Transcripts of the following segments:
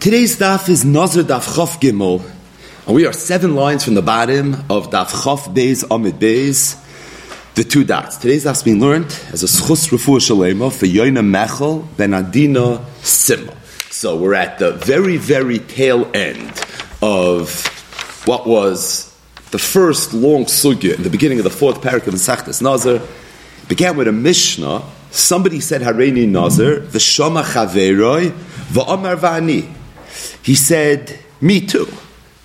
Today's daf is Nazir Daf Chof Gimel, and we are 7 lines from the bottom of Daf Chof Beis Amid Beis, the 2 dots. Today's daf is being learned as a Schus Refuah Shalema for Yonah Mechel ben Adina Simel. So we're at the very, very tail end of what was the first long sugya in the beginning of the 4th parak of Masechtas Nazir. It began with a Mishnah. Somebody said Hareini Nazir, V'shama Chaveroi, V'omar V'ani. He said, me too.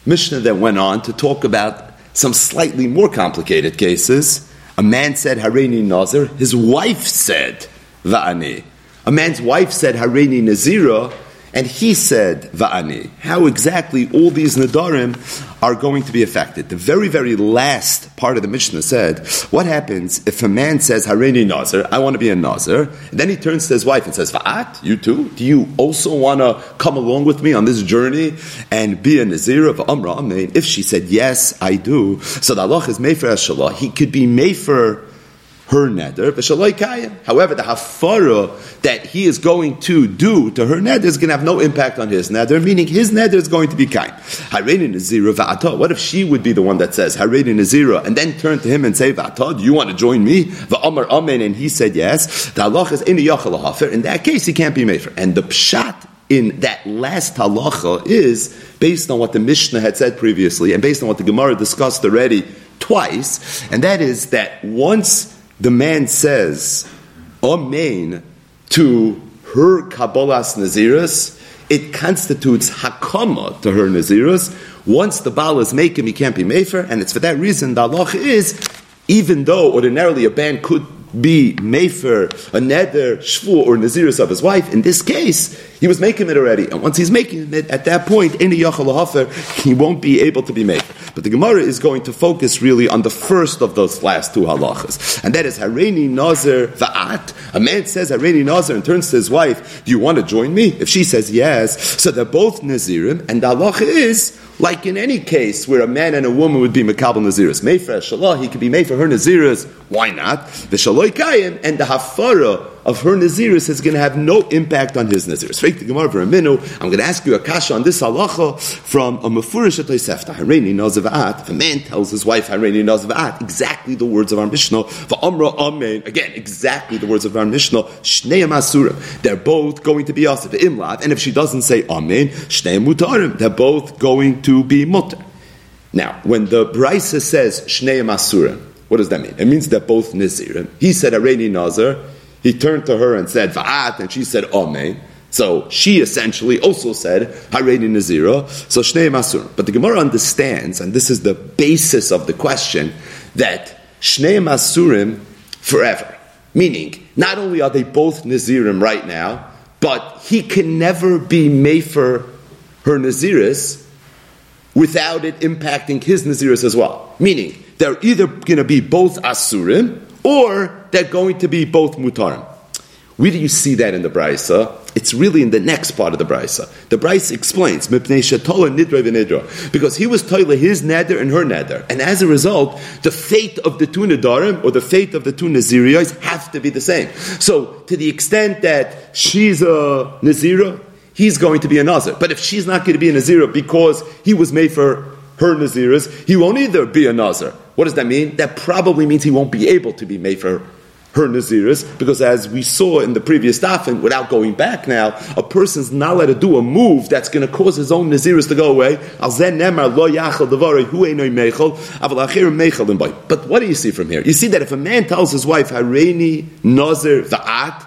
Mishnah then went on to talk about some slightly more complicated cases. A man said, Hareini Nazir. His wife said, Va'ani. A man's wife said, Hareini Nazira. And he said, Va'ani. How exactly all these Nadarim are going to be affected. The very, very last part of the Mishnah said, what happens if a man says, Hareini Nazir, I want to be a Nazir, and then he turns to his wife and says, Va'at, you too? Do you also want to come along with me on this journey and be a Nazir of Amra Amein? If she said, yes, I do. So the halach is Mefer Hashalah. He could be Mefer her neder, v'shaloi kayim. However, the hafara that he is going to do to her neder is going to have no impact on his neder, meaning his neder is going to be kayim. Hareini nazira va'ata. What if she would be the one that says, Hareini nazira, and then turn to him and say, va'ata, do you want to join me? Va'amar amen, and he said yes. The halach is in the yachal hafer. In that case, he can't be mefer. And the pshat in that last halacha is based on what the Mishnah had said previously, and based on what the Gemara discussed already twice, and that is that once the man says amen to her kabbalas naziris, it constitutes hakama to her naziris. Once the baal is making, he can't be mefer, and it's for that reason the halach is, even though ordinarily a man could be mefer, a neder, shvu, or naziris of his wife, in this case, he was making it already. And once he's making it, at that point, in the yachal hafer, he won't be able to be mefer. But the Gemara is going to focus really on the first of those last 2 halachas. And that is, Hareini Nazir va'at. A man says, Hareini Nazir, and turns to his wife, do you want to join me? If she says yes, so they're both nazirim, and the halacha is, like in any case where a man and a woman would be mekabel naziris, mefer shalah, he could be mefer her naziris. Why not? V'shaloi kayim, and the hafara of her naziris is going to have no impact on his naziris. I'm going to ask you a kasha on this halacha from a mefurish at Tosefta. Hareini Nazir va'at. If a man tells his wife Hareini Nazir va'at, exactly the words of our Mishnah. Va'amra amen, again exactly the words of our Mishnah. Shneim asurim. They're both going to be asur imlav. And if she doesn't say amen, shneim mutarim. They're both going to be mutar. Now, when the Brisa says shneim asurim, what does that mean? It means they're both nazirim. He said Hareini Nazir. He turned to her and said, Va'at, and she said, Amen. So she essentially also said, Hareini Nazira, so Shnei Masurim. But the Gemara understands, and this is the basis of the question, that Shnei Masurim forever. Meaning, not only are they both Nazirim right now, but he can never be Mefer her Naziris without it impacting his Naziris as well. Meaning, they're either going to be both Asurim, or they're going to be both mutarim. Where do you see that in the Brisa? It's really in the next part of the Brisa. The Brisa explains, Mipnei shetola nidra v'nidra, because he was toila his neder and her neder. And as a result, the fate of the 2 nedarim, or the fate of the 2 naziriyos, have to be the same. So, to the extent that she's a nazira, he's going to be a nazir. But if she's not going to be a nazira because he was made for her naziris, he won't either be a nazir. What does that mean? That probably means he won't be able to be made for her naziris, because as we saw in the previous daf, and without going back now, a person's not allowed to do a move that's going to cause his own naziris to go away. But what do you see from here? You see that if a man tells his wife, Hareini Nazir va'at,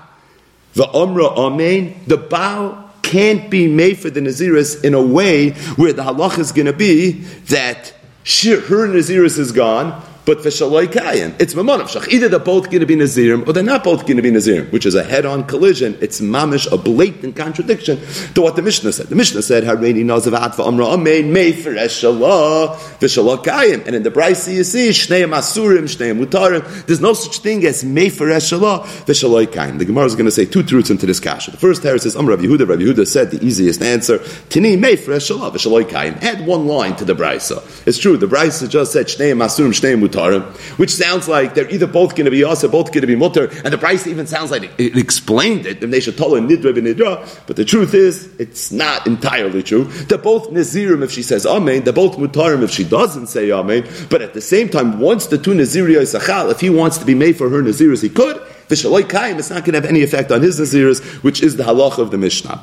va'amra amen, the baal can't be made for the naziris in a way where the halach is going to be that her naziris is gone, but v'shaloi kayim. It's maman of shach. Either they're both going to be nazirim, or they're not both going to be nazirim, which is a head-on collision. It's mamish, a blatant contradiction to what the Mishnah said. The Mishnah said, Hareini Nazir va'at v'amra amen, mefer eshalah v'shaloi kayim. And in the Brisa you see, shneim asurim, shneim mutarim. There's no such thing as mefer eshalah v'shaloi kayim. The Gemara is going to say 2 truths into this kasha. The first heresy says, Amr Rav Yehuda. Rav Yehuda said the easiest answer, tini mefer eshalah v'shaloi kayim. Add 1 line to the Brisa. It's true, the Brisa just said, shneim asurim, shneim mutarim. Torah, which sounds like they're either both going to be yasa, both going to be mutter, and the Braisa even sounds like it explained it. But the truth is, it's not entirely true. They're both nazirim if she says amen. They're both mutarim if she doesn't say amen. But at the same time, once the two naziriyos achal, if he wants to be made for her naziris, he could. V'shaloi kaim, it's not going to have any effect on his naziris, which is the halacha of the Mishnah.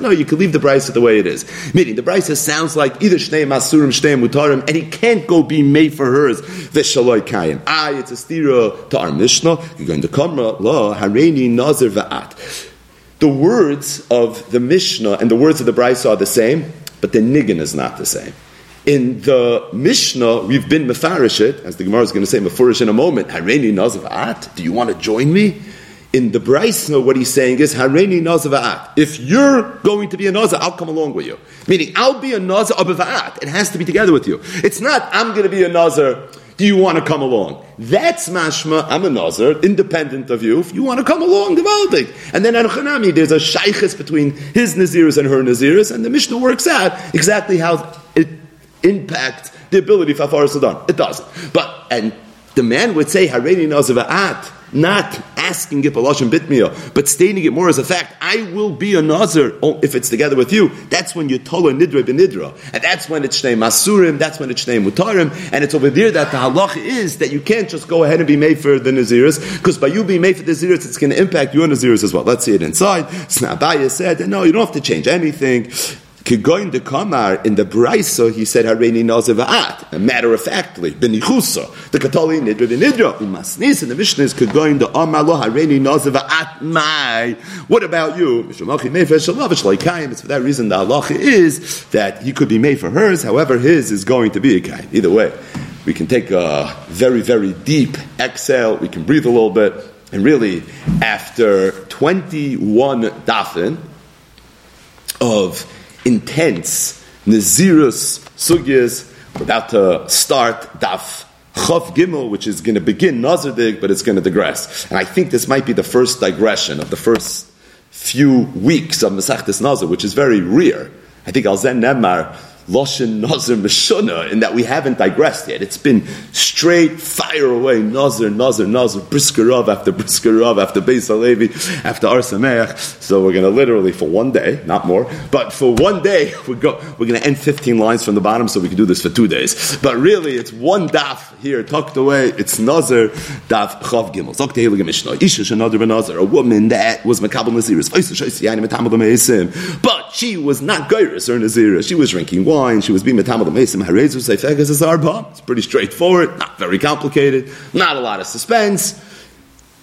No, you can leave the Braisa the way it is. Meaning, the Braisa sounds like either shnei masurim, shnei mutarim, and he can't go be made for hers. V'shaloi kaim. It's a stira to our Mishnah. You're going to come, la hareini nazir va'at. The words of the Mishnah and the words of the Braisa are the same, but the niggun is not the same. In the Mishnah, we've been mefarishit, as the Gemara is going to say mefarish in a moment. Hareini nazava'at. Do you want to join me? In the Braisna, what he's saying is hareini nazava'at. If you're going to be a naza, I'll come along with you. Meaning, I'll be a naza abava'at. It has to be together with you. It's not I'm going to be a naza. Do you want to come along? That's mashma, I'm a nazir, independent of you. If you want to come along, developing. And then Anuchanami, there's a shaykhis between his naziris and her naziris, and the Mishnah works out exactly how it impacts the ability for Afar Sudan. It doesn't. But, and the man would say, Hareini nazir va'at, not asking it b'lashon bitmiyah, but stating it more as a fact. I will be a nazir if it's together with you. That's when you tola nidra b'nidra, and that's when it's shnei masurim. That's when it's shnei mutarim, and it's over there that the halach is that you can't just go ahead and be made for the naziris, because by you being made for the naziris, it's going to impact your naziris as well. Let's see it inside. Snabaya said, "No, you don't have to change anything." Kigoin de Kamar in the Braisa, he said hareini nazir va'at. A matter of factly, benichusa the Katoli nidra v'nidra umasnis. And the Mishnah is kigoin de Amar lo hareini nazir va'at mai. What about you? It's for that reason the halacha is that he could be made for hers. However, his is going to be a kain. Either way, we can take a very, very deep exhale. We can breathe a little bit, and really, after 21 dafin of intense nazirus sugyas, we're about to start daf chav gimel, which is going to begin nazirdig, but it's going to digress. And I think this might be the first digression of the first few weeks of Masechtas Nazir, which is very rare. I think al zen nemar loshen nazir meshuna, in that we haven't digressed yet. It's been straight fire away nazir, briskerav after briskerav, after Beis Halevi, after Ar Sameach. So we're going to literally for one day, not more, but for one day we're going to end 15 lines from the bottom, so we can do this for 2 days. But really, it's one daf here tucked away. It's nazir daf chav gimel. Zok tehillim mishnah. Isha shenazir benazir, a woman that was mekabel naziris, but she was not geiris or naziris. She was drinking wine. She was being metamal meisim harezu seifegas azarba. It's pretty straightforward, not very complicated, not a lot of suspense.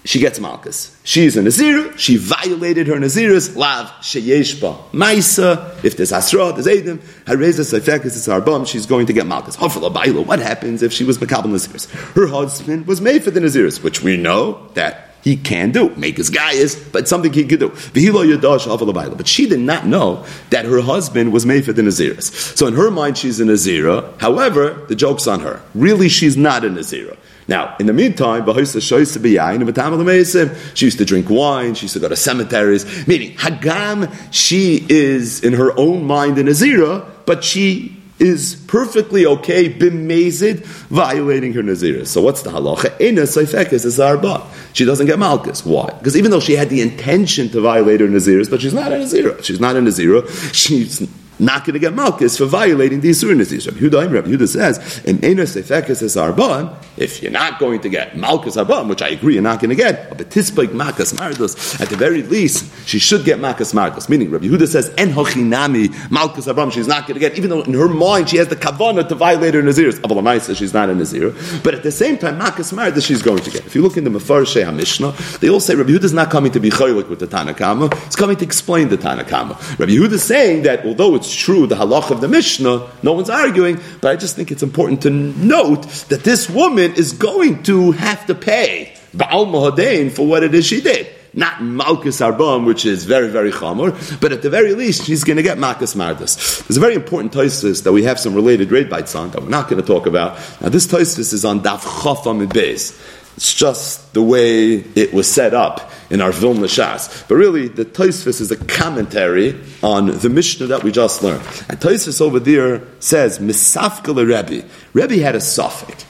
She gets malchus. She's a nazir. She violated her naziris. Lav sheyeshba maisa. If there's asra, there's edim harezu seifegas azarba. She's going to get malchus. Hafla baila. What happens if she was mekabel naziris? Her husband was made for the naziris, which we know that he can do. Make his gaius, but something he could do. But she did not know that her husband was made for the naziris. So in her mind, she's a nazira. However, the joke's on her. Really, she's not a nazira. Now, in the meantime, she used to drink wine. She used to go to cemeteries. Meaning, hagam, she is in her own mind a nazira, but she is perfectly okay, bimazid, violating her naziris. So what's the halacha? Ena seifekes azarba. She doesn't get malchus. Why? Because even though she had the intention to violate her naziris, but she's not a nazira. She's not a nazira. She's not going to get malchus for violating the Yisurin Naziris. Rabbi Yehuda says, in Ena seifekes azarban, if you're not going to get malchus arban, which I agree you're not going to get, but tispeik makas mardos, at the very least, she should get makas mardos. Meaning, Rabbi Yehuda says, en hochinami malchus arban, she's not going to get, even though in her mind she has the kavana to violate her naziris. Abba Lamai says she's not a nazir, but at the same time, makas mardos she's going to get. If you look in the Mefarshei HaMishnah, they all say Rabbi Yehuda is not coming to be chaylik with the Tana Kama, he's coming to explain the Tana Kama. Rabbi Yehuda is saying that although it's true the halach of the Mishnah, no one's arguing, but I just think it's important to note that this woman is going to have to pay Baal Mohadein for what it is she did. Not Malkus Arbam, which is very, very chamor, but at the very least, she's going to get Makas Mardas. There's a very important Tosfos that we have some related raid bites on that we're not going to talk about. Now, this Tosfos is on Daf Chaf Amid Beis. It's just the way it was set up in our Vilna Shas. But really, the Tosfos is a commentary on the Mishnah that we just learned. And Tosfos over there says, Misafka Rebbe. Rebbe had a suffix.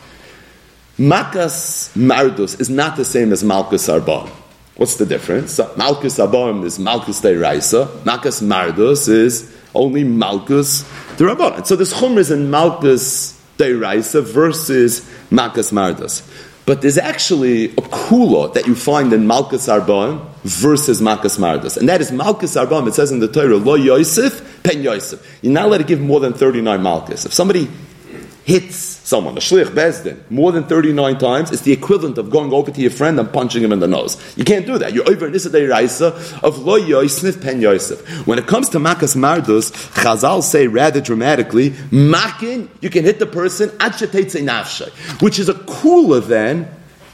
Makas Mardus is not the same as Malkus Arbam. What's the difference? So, Malkus Arbam is Malkus Deiraisa. Makas Mardus is only Malkus Derabban. And so this Chumra is in Malkus Deiraisa versus Makas Mardus. But there's actually a kula that you find in Malkus Arbam versus Makas Mardus. And that is Malkus Arbam. It says in the Torah, Lo Yosef, Pen Yosef. You're not allowed to give more than 39 Malkus. If somebody hits someone, a shlich bezdin, more than 39 times, it's the equivalent of going over to your friend and punching him in the nose. You can't do that. You're over an Issa Deiraisa of Lo Yosef, Pen Yosef. When it comes to Makas Mardus, Chazal say rather dramatically, Makin, you can hit the person, Ad Shetetzei Nafshei, which is a cooler than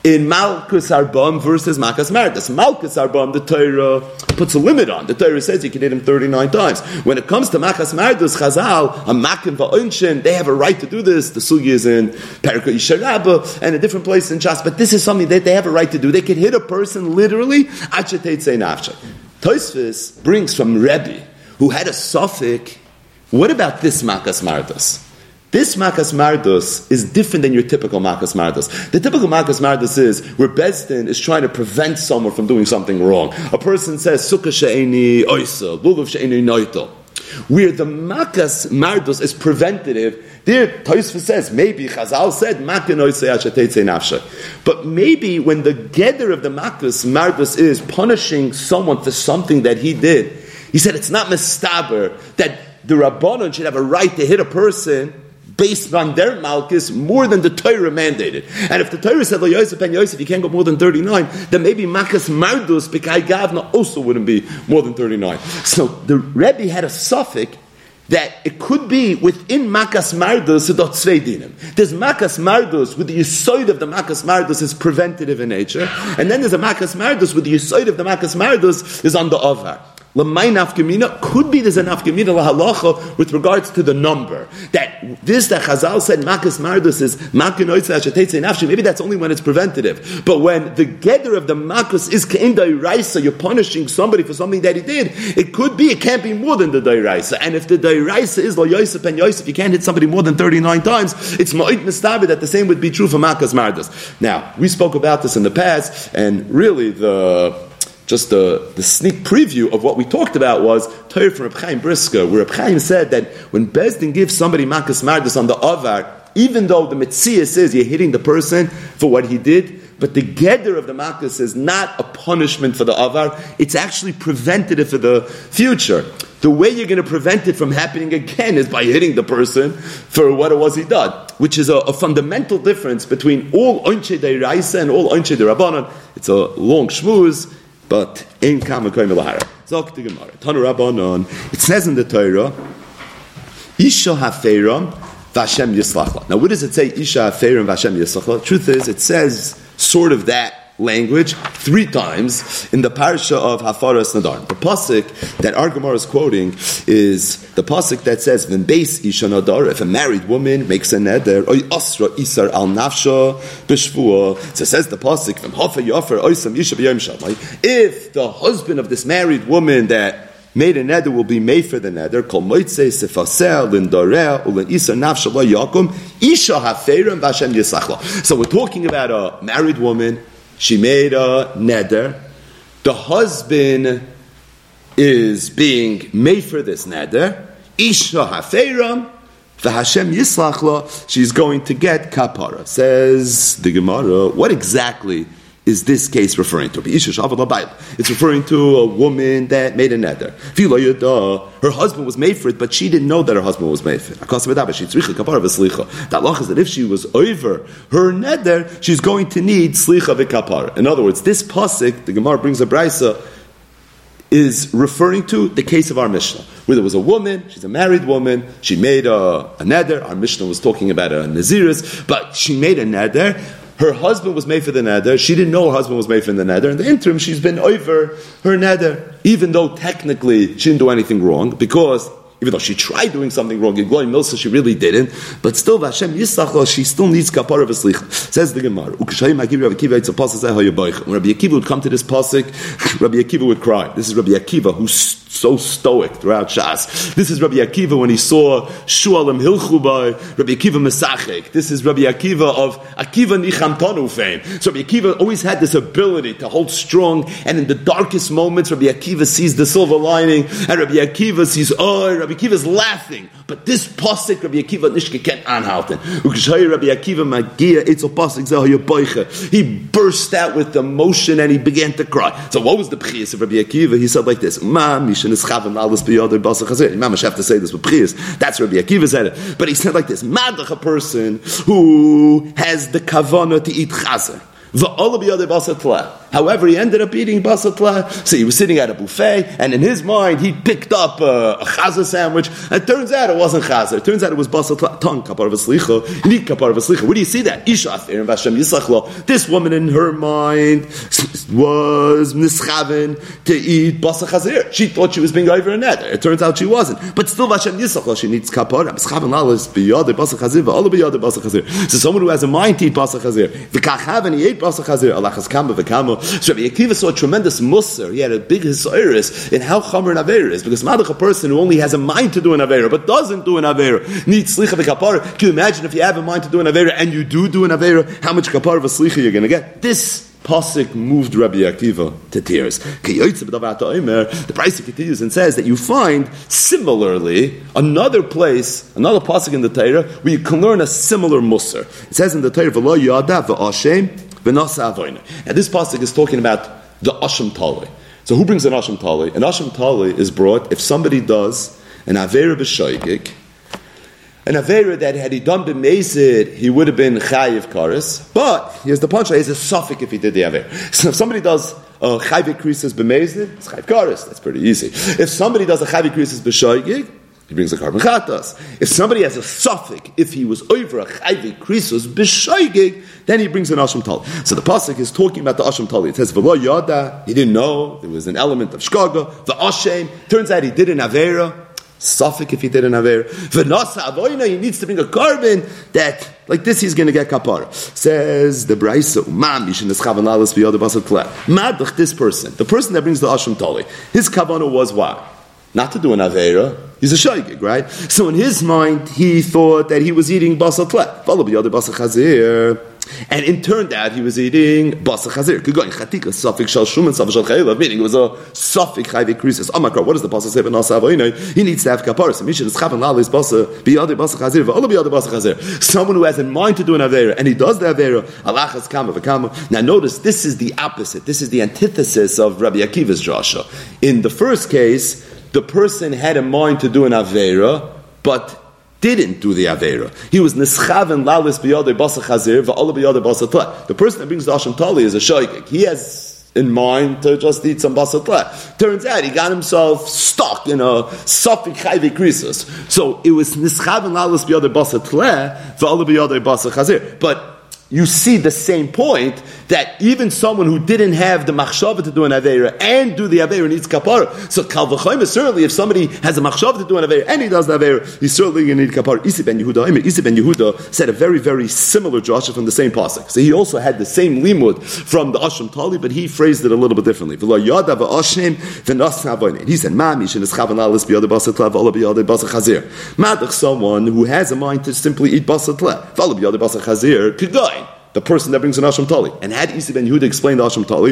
in Malkus Arbam versus Makas Mardus. Malkus Arbam, the Torah puts a limit on. The Torah says you can hit him 39 times. When it comes to Makas Mardus, Chazal, Hamakim Va'unshin, they have a right to do this. The sugi is in Perikah Yisharabah and a different place in Shas. But this is something that they have a right to do. They can hit a person literally, Ad Shetetzei Nafshei. Tosfos brings from Rebbe, who had a suffix, what about this Makas Mardus? This Makas Mardus is different than your typical Makas Mardus. The typical Makas Mardus is where Bezdin is trying to prevent someone from doing something wrong. A person says, Sukkah she'eni oisa, lulav she'eni noito. Where the Makas Mardus is preventative, there Tosfos says, maybe Chazal said, Makin oisa yashatetzei nafsha. But maybe when the gather of the Makas Mardus is punishing someone for something that he did, he said it's not mistaber that the Rabbanon should have a right to hit a person based on their Malkus, more than the Torah mandated. And if the Torah said, Lo Yosef ben Yosef, you can't go more than 39, then maybe Makas Mardus, B'kai Gavna, also wouldn't be more than 39. So the Rebbe had a suffix that it could be within Makas Mardus, Sedot Tzvei Dinim. There's Makas Mardus, with the Yisoid of the Makas Mardus is preventative in nature, and then there's a Makas Mardus, with the Yisoid of the Makas Mardus is on the Ovar. L'may nafkamina, could be there's a nafkamina lahalacha with regards to the number. That Chazal said, Makas Mardus is Makin Oitza Ashatetzei Nafshi, maybe that's only when it's preventative. But when the gather of the Makas is Kein Dairaisa, you're punishing somebody for something that he did, it could be, it can't be more than the Dairaisa. And if the Dairaisa is Lo Yosef Ben Yosef, you can't hit somebody more than 39 times, it's Ma'it Mistabi that the same would be true for Makas Mardus. Now, we spoke about this in the past, and really the sneak preview of what we talked about was Torah from Reb Chaim Brisker, where Reb Chaim said that when Bezdin gives somebody Makas Mardus on the Avar, even though the Metzias says you're hitting the person for what he did, but the gather of the Makas is not a punishment for the Avar, it's actually preventative for the future. The way you're going to prevent it from happening again is by hitting the person for what it was he did, which is a fundamental difference between all Onche Deiraisa and all Onche Derabanan. It's a long shmooze, but in Kamakoy Melahara. Zok to Gemara. Tanu Rabbanon. It says in the Torah, Isha Haferam Vashem Yislachla. Now, what does it say, Isha Haferam Vashem Yislachla? The truth is, it says sort of that language 3 times in the parsha of Hafaras Nadar. The pasuk that our Gemara is quoting is the pasuk that says, "V'nbeis isha nadar." If a married woman makes a neder, oy asra isar al nafsha b'shvua. So says the pasuk, "V'mhafe yafer oisam isha b'yom shalai." If the husband of this married woman that made a neder will be made for the neder. Kol moitze sefasel lindoreh ulen isar nafsha lo yakum isha haferim v'ashem yisachla. So we're talking about a married woman. She made a neder. The husband is being made for this neder. Isha haferam, v'Hashem yislachla. She's going to get kapara. Says the Gemara, what exactly is this case referring to? It's referring to a woman that made a neder. Her husband was made for it, but she didn't know that her husband was made for it. The halacha is that if she was over her neder, she's going to need slicha v'kapara. In other words, this pasuk, the Gemara brings a brisa, is referring to the case of our Mishnah, where there was a woman, she's a married woman, she made a neder. Our Mishnah was talking about a naziris, but she made a neder. Her husband was made for the neder. She didn't know her husband was made for the neder. In the interim, she's been over her neder, even though technically she didn't do anything wrong, because even though she tried doing something wrong in Goy Milsa, she really didn't. But still, Vashem Yisachla, she still needs kapara v'slicha. Says the Gemara, when Rabbi Akiva would come to this pasuk, Rabbi Akiva would cry. This is Rabbi Akiva, who's so stoic throughout Shas. This is Rabbi Akiva when he saw Shu'alim Hilchubai, Rabbi Akiva Mesachik. This is Rabbi Akiva of Akiva Nichamtanu fame. So Rabbi Akiva always had this ability to hold strong, and in the darkest moments, Rabbi Akiva sees the silver lining, and Rabbi Akiva sees, oh, Rabbi Akiva is laughing. But this pasuk, Rabbi Akiva Nishke can't anhalten. He burst out with emotion and he began to cry. So what was the p'chiyas of Rabbi Akiva? He said like this, Imam Hashem to say this with p'chiyas. That's Rabbi Akiva said it. But he said like this, Madach, a person who has the kavanah to eat chazer. However, he ended up eating basatla. So he was sitting at a buffet, and in his mind, he picked up a chazer sandwich. And it turns out it wasn't chazer. It turns out it was basatla. Tongue kapar v'slicha, need kapar v'slicha. Where do you see that? This woman, in her mind, was nischaven to eat basa chazir. She thought she was being over and nether. It turns out she wasn't. But still, Vashem Yisachla, she needs kapar. So someone who has a mind to eat basa chazir, and he ate basa chazir. Allah has kama v'kama. So Rabbi Akiva saw a tremendous musar. He had a big hisoiris in how chamer an aveira is, because madach, a person who only has a mind to do an aveira but doesn't do an aveira, needs slicha v'kapara. Can you imagine if you have a mind to do an aveira and you do an aveira, how much kapara v'slicha you're going to get? This pasuk moved Rabbi Akiva to tears. The Brisa continues and says that you find similarly another place, another pasuk in the Torah where you can learn a similar musar. It says in the Torah, "V'lo yada v'ashem." And this pasuk is talking about the Asham Tali. So who brings an Asham Tali? An Asham Tali is brought if somebody does an Aveira B'Shoigik, an Aveira that had he done B'Mezid, he would have been Chayiv Karis, but here's the punchline, here's a suffix if he did the Aveira. So if somebody does Chayiv Krisis B'Mezid, it's Chayiv Karis, that's pretty easy. If somebody does a Chayiv Krisis B'Shoigik, he brings a carbon chatas. If somebody has a suffik, if he was over a chayvik krisus b'shaygig, then he brings an asham tali. So the pasuk is talking about the asham tali. It says v'lo yada, he didn't know there was an element of shkaga. The ashem, turns out he did an avera. Suffik if he did an avera. V'nasa avoyna, he needs to bring a carbon that, like this, he's going to get kapara. Says the Braisa, madach, this person, the person that brings the asham tali, his kavana was what? Not to do an avera. He's a shaygig, right? So in his mind, he thought that he was eating basa tle, followed by other basa chazir, and in turned out he was eating basa chazir. Could go in chatika suffik shal shum and suffik shal chayla, meaning it was a suffik chayvik krisis. Amakar, what does the pasuk say? Benasa avoyinai, he needs to have kaparis. Mishin is chavan lalis basa be other basa chazir, followed by other basa chazir. Someone who has in mind to do an avera and he does the avera, alachas kama v'kama. Now notice, this is the opposite. This is the antithesis of Rabbi Akiva's drasha. In the first case, the person had a mind to do an Aveira, but didn't do the Aveira. He was Nischav and Lalis B'yadei Basa Chazir V'Ala B'yadei Basa Tle. The person that brings the Asham Tali is a Shoigik. He has in mind to just eat some basa tle. Turns out he got himself stuck in a suffik chayvik krisus. So it was Nischav and Lalis B'yadei Basa Tle V'Ala B'yadei Basa Chazir. But you see the same point, that even someone who didn't have the machshava to do an aveira and do the aveira needs kapara. So kal v'chomer, certainly if somebody has a machshava to do an aveira and he does the aveira, he's certainly going to need kapara. Isi ben Yehuda, Isi ben Yehuda said a very, very similar drasha from the same pasuk. So he also had the same limud from the Asham Tali, but he phrased it a little bit differently. He said, madach, someone who has a mind to simply eat basa tle, could go. The person that brings an Asham Tali. And had Isi ben Yehuda explained the Asham Tali,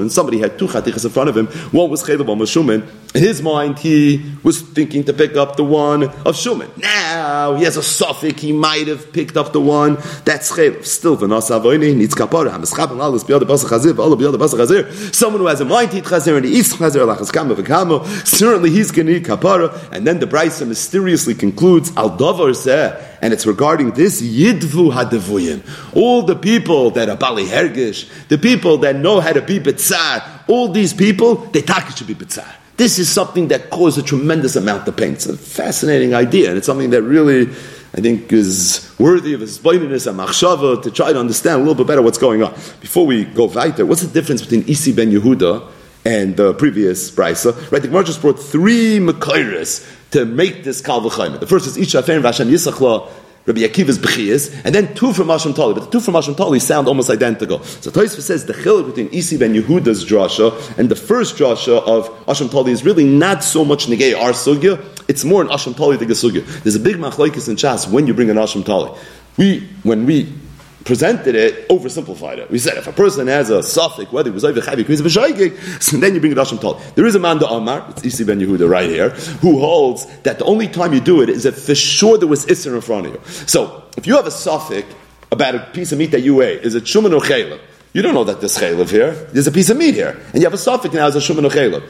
and somebody had two chatichas in front of him, one was chelav, one was shuman. In his mind, he was thinking to pick up the one of shuman. Now, he has a suffix, he might have picked up the one that's chelav. Still, needs kapara. Someone who has a mind to eat chazir, and he eats chazir, certainly he's going to eat kapara. And then the Brisa mysteriously concludes, al davar zeh, and it's regarding this yidvu hadevuyim. All the people that are bali hergish, the people that know how to be bitzar, all these people, they talk to be bitzar. This is something that caused a tremendous amount of pain. It's a fascinating idea, and it's something that really, I think, is worthy of his boininess and machshava to try to understand a little bit better what's going on. Before we go weiter, what's the difference between Isi ben Yehuda and the previous brisa, right? The Gemara just brought three mekayres to make this kal v'chaymer. The first is Ish Afen Vashem Yisachla Rabbi Akiva's B'chiyas, and then two from Hashem Tali. But the two from Hashem Tali sound almost identical. So Tosfos says the chilek between Isiv and Yehuda's drasha and the first drasha of Hashem Tali is really not so much negei our sugya. It's more an Hashem Tali than a sugya. There's a big machlokes in Shas when you bring an Hashem Tali. When we presented it, oversimplified it. We said if a person has a suffix, whether it was over chavik, he's v'shaygik, so then you bring the Hashem Tali. There is a man da Amar, it's Isi ben Yehuda right here, who holds that the only time you do it is if for sure there was Isser in front of you. So if you have a suffix about a piece of meat that you ate, is it shuman or chaylev? You don't know that there's chaylev here. There's a piece of meat here, and you have a suffix now as a shuman or chaylev.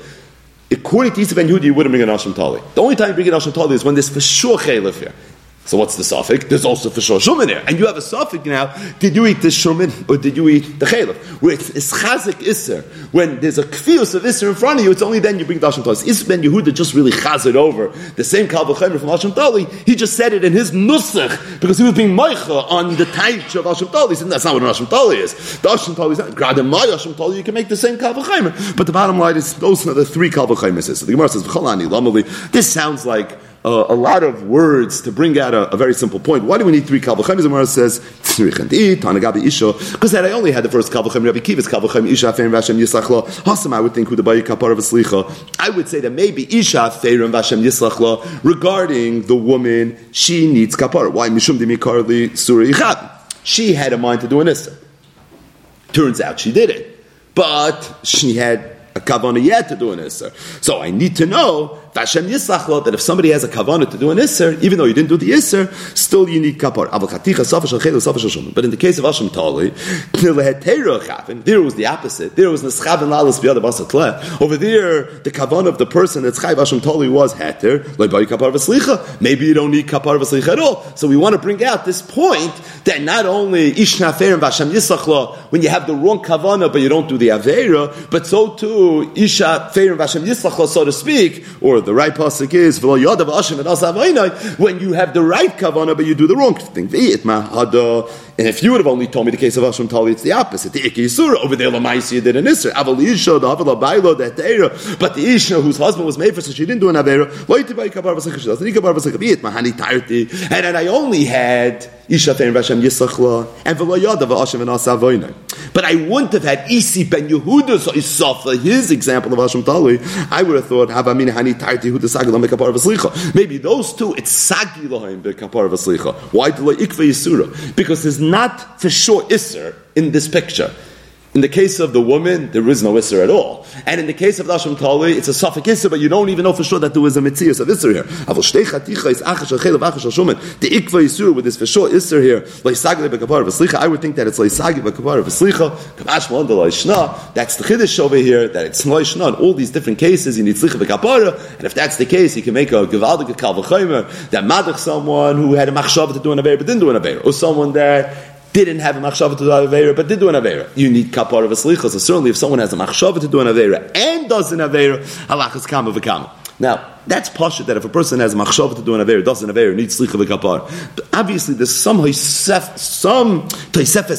According to Isi ben Yehuda, you wouldn't bring an Hashem Tali. The only time you bring an Hashem Tali is when there's for sure chaylev here. So what's the suffix? There's also for sure shuman there. And you have a suffix now. Did you eat the shuman or did you eat the chalif? Where it's chazik isser. When there's a kfius of isser in front of you, it's only then you bring the Hashem Tali. Isser ben Yehuda just really chazed over the same kal v'chaymer from Hashem Tali. He just said it in his nusach because he was being meicha on the taich of Hashem Tali. He said, that's not what an Hashem Tali is. The Hashem Tali is not. Grad in my Hashem Tali, you can make the same kal v'chaymer. But the bottom line is, those are the three kal v'chaymers. So the Gemara says, v'chalani lamali. This sounds like a lot of words to bring out a very simple point. Why do we need three kal v'chaymer? The Gemara says because had I only had the first kal v'chaymer, Rabbi Kiva's kal v'chaymer, Isha Ferim Vashem Yislachla Hasam, I would think who the Bayi Kapara V'Slicha. I would say that maybe Isha Ferim Vashem Yislachla regarding the woman, she needs kapara. Why? Mishum Dimikarli Surah Yichad. She had a mind to do an issa. Turns out she did it, but she had a kavanah yet to do an isser. So I need to know that if somebody has a kavanah to do an isser, even though you didn't do the isser, still you need kapar. But in the case of Hashem Tali, there was the opposite. There was over there, the kavanah of the person that's chayv Hashem Tali was heter. Maybe you don't need kapar v'slicha at all. So we want to bring out this point that not only ishnafer and Vashem Yisachla, when you have the wrong kavanah but you don't do the avera, but so too Isha Feir Vashem Yislachla, so to speak, or the right pasuk is V'lo Yadav Hashem and Asa Vainai, when you have the right kavanah but you do the wrong thing. And if you would have only told me the case of Hashem Tali, it's the opposite. The Iki Yisura over there, Lamaisi did an Isra. Aval Isha, the Aval Abaylo, that Teira. But the Isha, whose husband was made for, so she didn't do an Avera. And then I only had Isha Fein Vashem Yisachla and V'lo Yadav Hashem and Asa Vainai. But I wouldn't have had Isi Ben Yehuda's Isafla, his example of Hashem Tali. I would have thought, Havamina Hani Tarti Huda Sagila Mekapar Vaslicha. Maybe those two, it's Sagilahaim Bekapar Vaslicha. Why do I Ikva Yisura? Because there's not for sure isser in this picture. In the case of the woman, there is no isser at all. And in the case of the Hashem Tali, it's a suffix isser, but you don't even know for sure that there was a metzius of isser here. The ikva isser with this for sure isser here, I would think that it's leisagi b'kapar v'slicha. That's the chiddush over here, that it's loishna in all these different cases, you need slicha b'kapara, and if that's the case, you can make a gevaldik kal v'chaymer, that madach someone who had a machshava to do an aveira but didn't do an aveira, or someone that didn't have a machshava to do an aveira, but did do an aveira. You need kapara v'slicha. So certainly, if someone has a machshava to do an aveira and does an aveira, halachas kama v'kama. Now, that's pashut that if a person has a machshava to do an aveira, does an aveira, needs slicha v'kapar. But obviously, there's some tosefes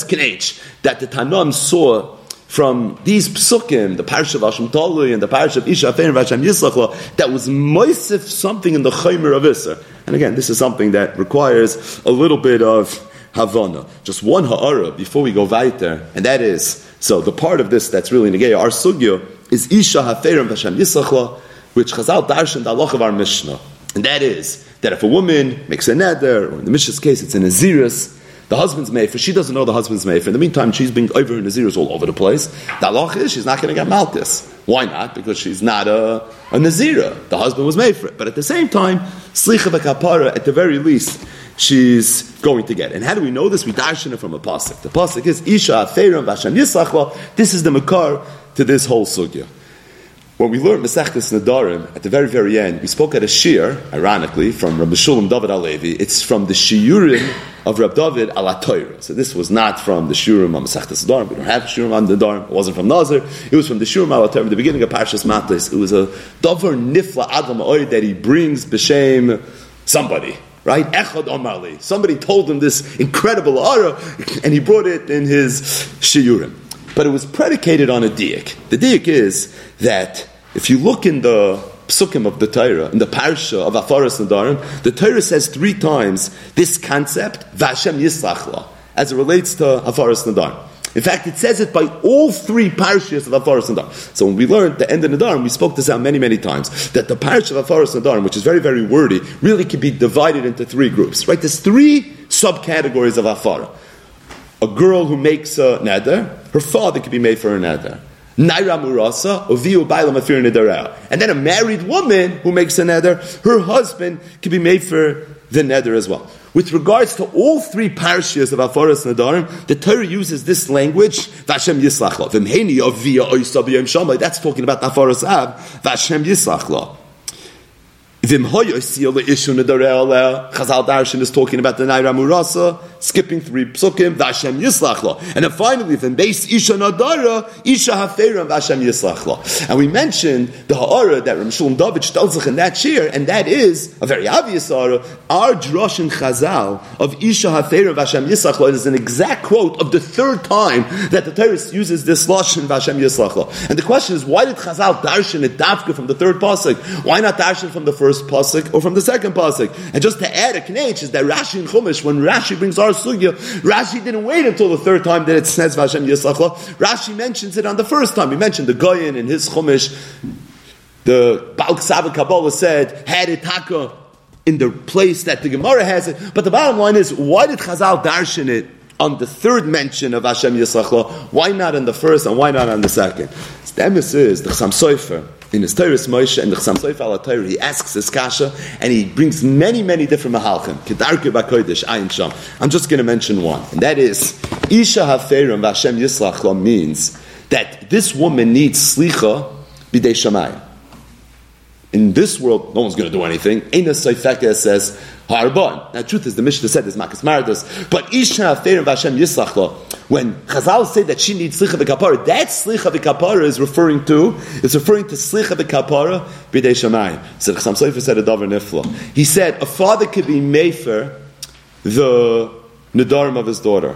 k'neich that the Tanam saw from these psukim, the parish of Hashem Tali and the parish of Isha Fein Vashem Yisachla, that was moisif something in the chaymer of Isser. And again, this is something that requires a little bit of Havana. Just one ha'ara before we go weiter, and that is, so the part of this that's really negaya our sugya is Isha Haferim Vashem Yisachla, which Chazal darshan the halach of our Mishnah. And that is, that if a woman makes a neder, or in the Mishnah's case it's an Aziris, the husband's mefer, she doesn't know the husband's mefer. In the meantime, she's being over her Naziris all over the place. The halach is, she's not going to get malchus. Why not? Because she's not a Nazira. The husband was made for it. But at the same time, slicha v'kapara, at the very least, she's going to get it. And how do we know this? We darshan it from a pasuk. The pasuk is, Isha Feirem Vashem Yisachla. This is the makar to this whole sugya. When we learned Masechtas Nedarim, at the very, very end, we spoke at a shiur, ironically, from Rabbi Shulam David Alevi. It's from the shiurim of Rabbi David ala Torah. So this was not from the shiurim on Masechtas Nedarim. We don't have shiurim on Nedarim. It wasn't from Nazir. It was from the shiurim ala Torah, the beginning of Parshas Matos. It was a davar nifla adam oid that he brings b'shem somebody. Right? Echad Amali. Somebody told him this incredible aura, and he brought it in his shiurim. but it was predicated on a diuk. The diuk is that if you look in the psukim of the Torah, in the parsha of Afaras Nadarim, the Torah says 3 times this concept, Vashem Yisachla, as it relates to Afaras Nadarim. In fact, it says it by all 3 parshas of Afaras Nadarim. So when we learned the end of Nadarim, we spoke this out many, many times, that the parsha of Afaras Nadarim, which is very, very wordy, really can be divided into 3 groups. Right? There's 3 subcategories of Afara. A girl who makes a neder, her father could be made for a neder. Naira murasa, oviu baila mafir nederah. And then a married woman who makes a neder, her husband could be made for the neder as well. With regards to all 3 parshas of Afaras Nadarim, the Torah uses this language, Vashem Yisachla. V'mheini oviu oisa b'yom shamai. That's talking about Afaras Ab, Vashem Yisachla. Chazal Darshan is talking about the Naira Murasa, skipping 3 psukim, Vashem Yislachla. And then finally, Vimbeis Isha Nadara, Isha Haferam, Vashem Yislachla. And we mentioned the Ha'ara that Rav Shulam Dovitch tells us in that shir, and that is a very obvious Ha'ara. Our Drosh in Chazal of Isha Haferam, Vashem Yislachla is an exact quote of the 3rd time that the Torah uses this Lashon Vashem Yislachla. And the question is, why did Chazal Darshan at Dafka from the 3rd pasuk? Why not Darshan from the 1st pasuk or from the 2nd pasuk? And just to add a knetch is that Rashi in Chumash, when Rashi brings our sugya, Rashi didn't wait until the 3rd time that it says Vashem Yisachla. Rashi mentions it on the 1st time. He mentioned the Goyen in his Chumash. The Baal Ksava Kabbalah said had it taka in the place that the Gemara has it. But the bottom line is, why did Chazal darshan it on the 3rd mention of Vashem Yisachla? Why not on the 1st and why not on the 2nd? The emes is the Chasam Sofer. In his Torah's Moshe and the Chasam Sofer al HaTorah, he asks his kasha, and he brings many, many different mahalchim. Kedarke b'kodesh, ayin sham. I'm just going to mention one, and that is Isha Haferim Vashem Yislachla means that this woman needs slicha b'dei shamayim. In this world, no one's going to do anything. Eina soifeka says harban. Now, the truth is, the Mishnah said this makas maradas, but Isha Haferim Vashem Yislachla. When Chazal say that she needs slicha v'kapara, that slicha v'kapara is referring to slicha v'kapara b'dei shamayim. So the Chasam Sofer said a davar nifla. He said a father could be mefer the nedarim of his daughter.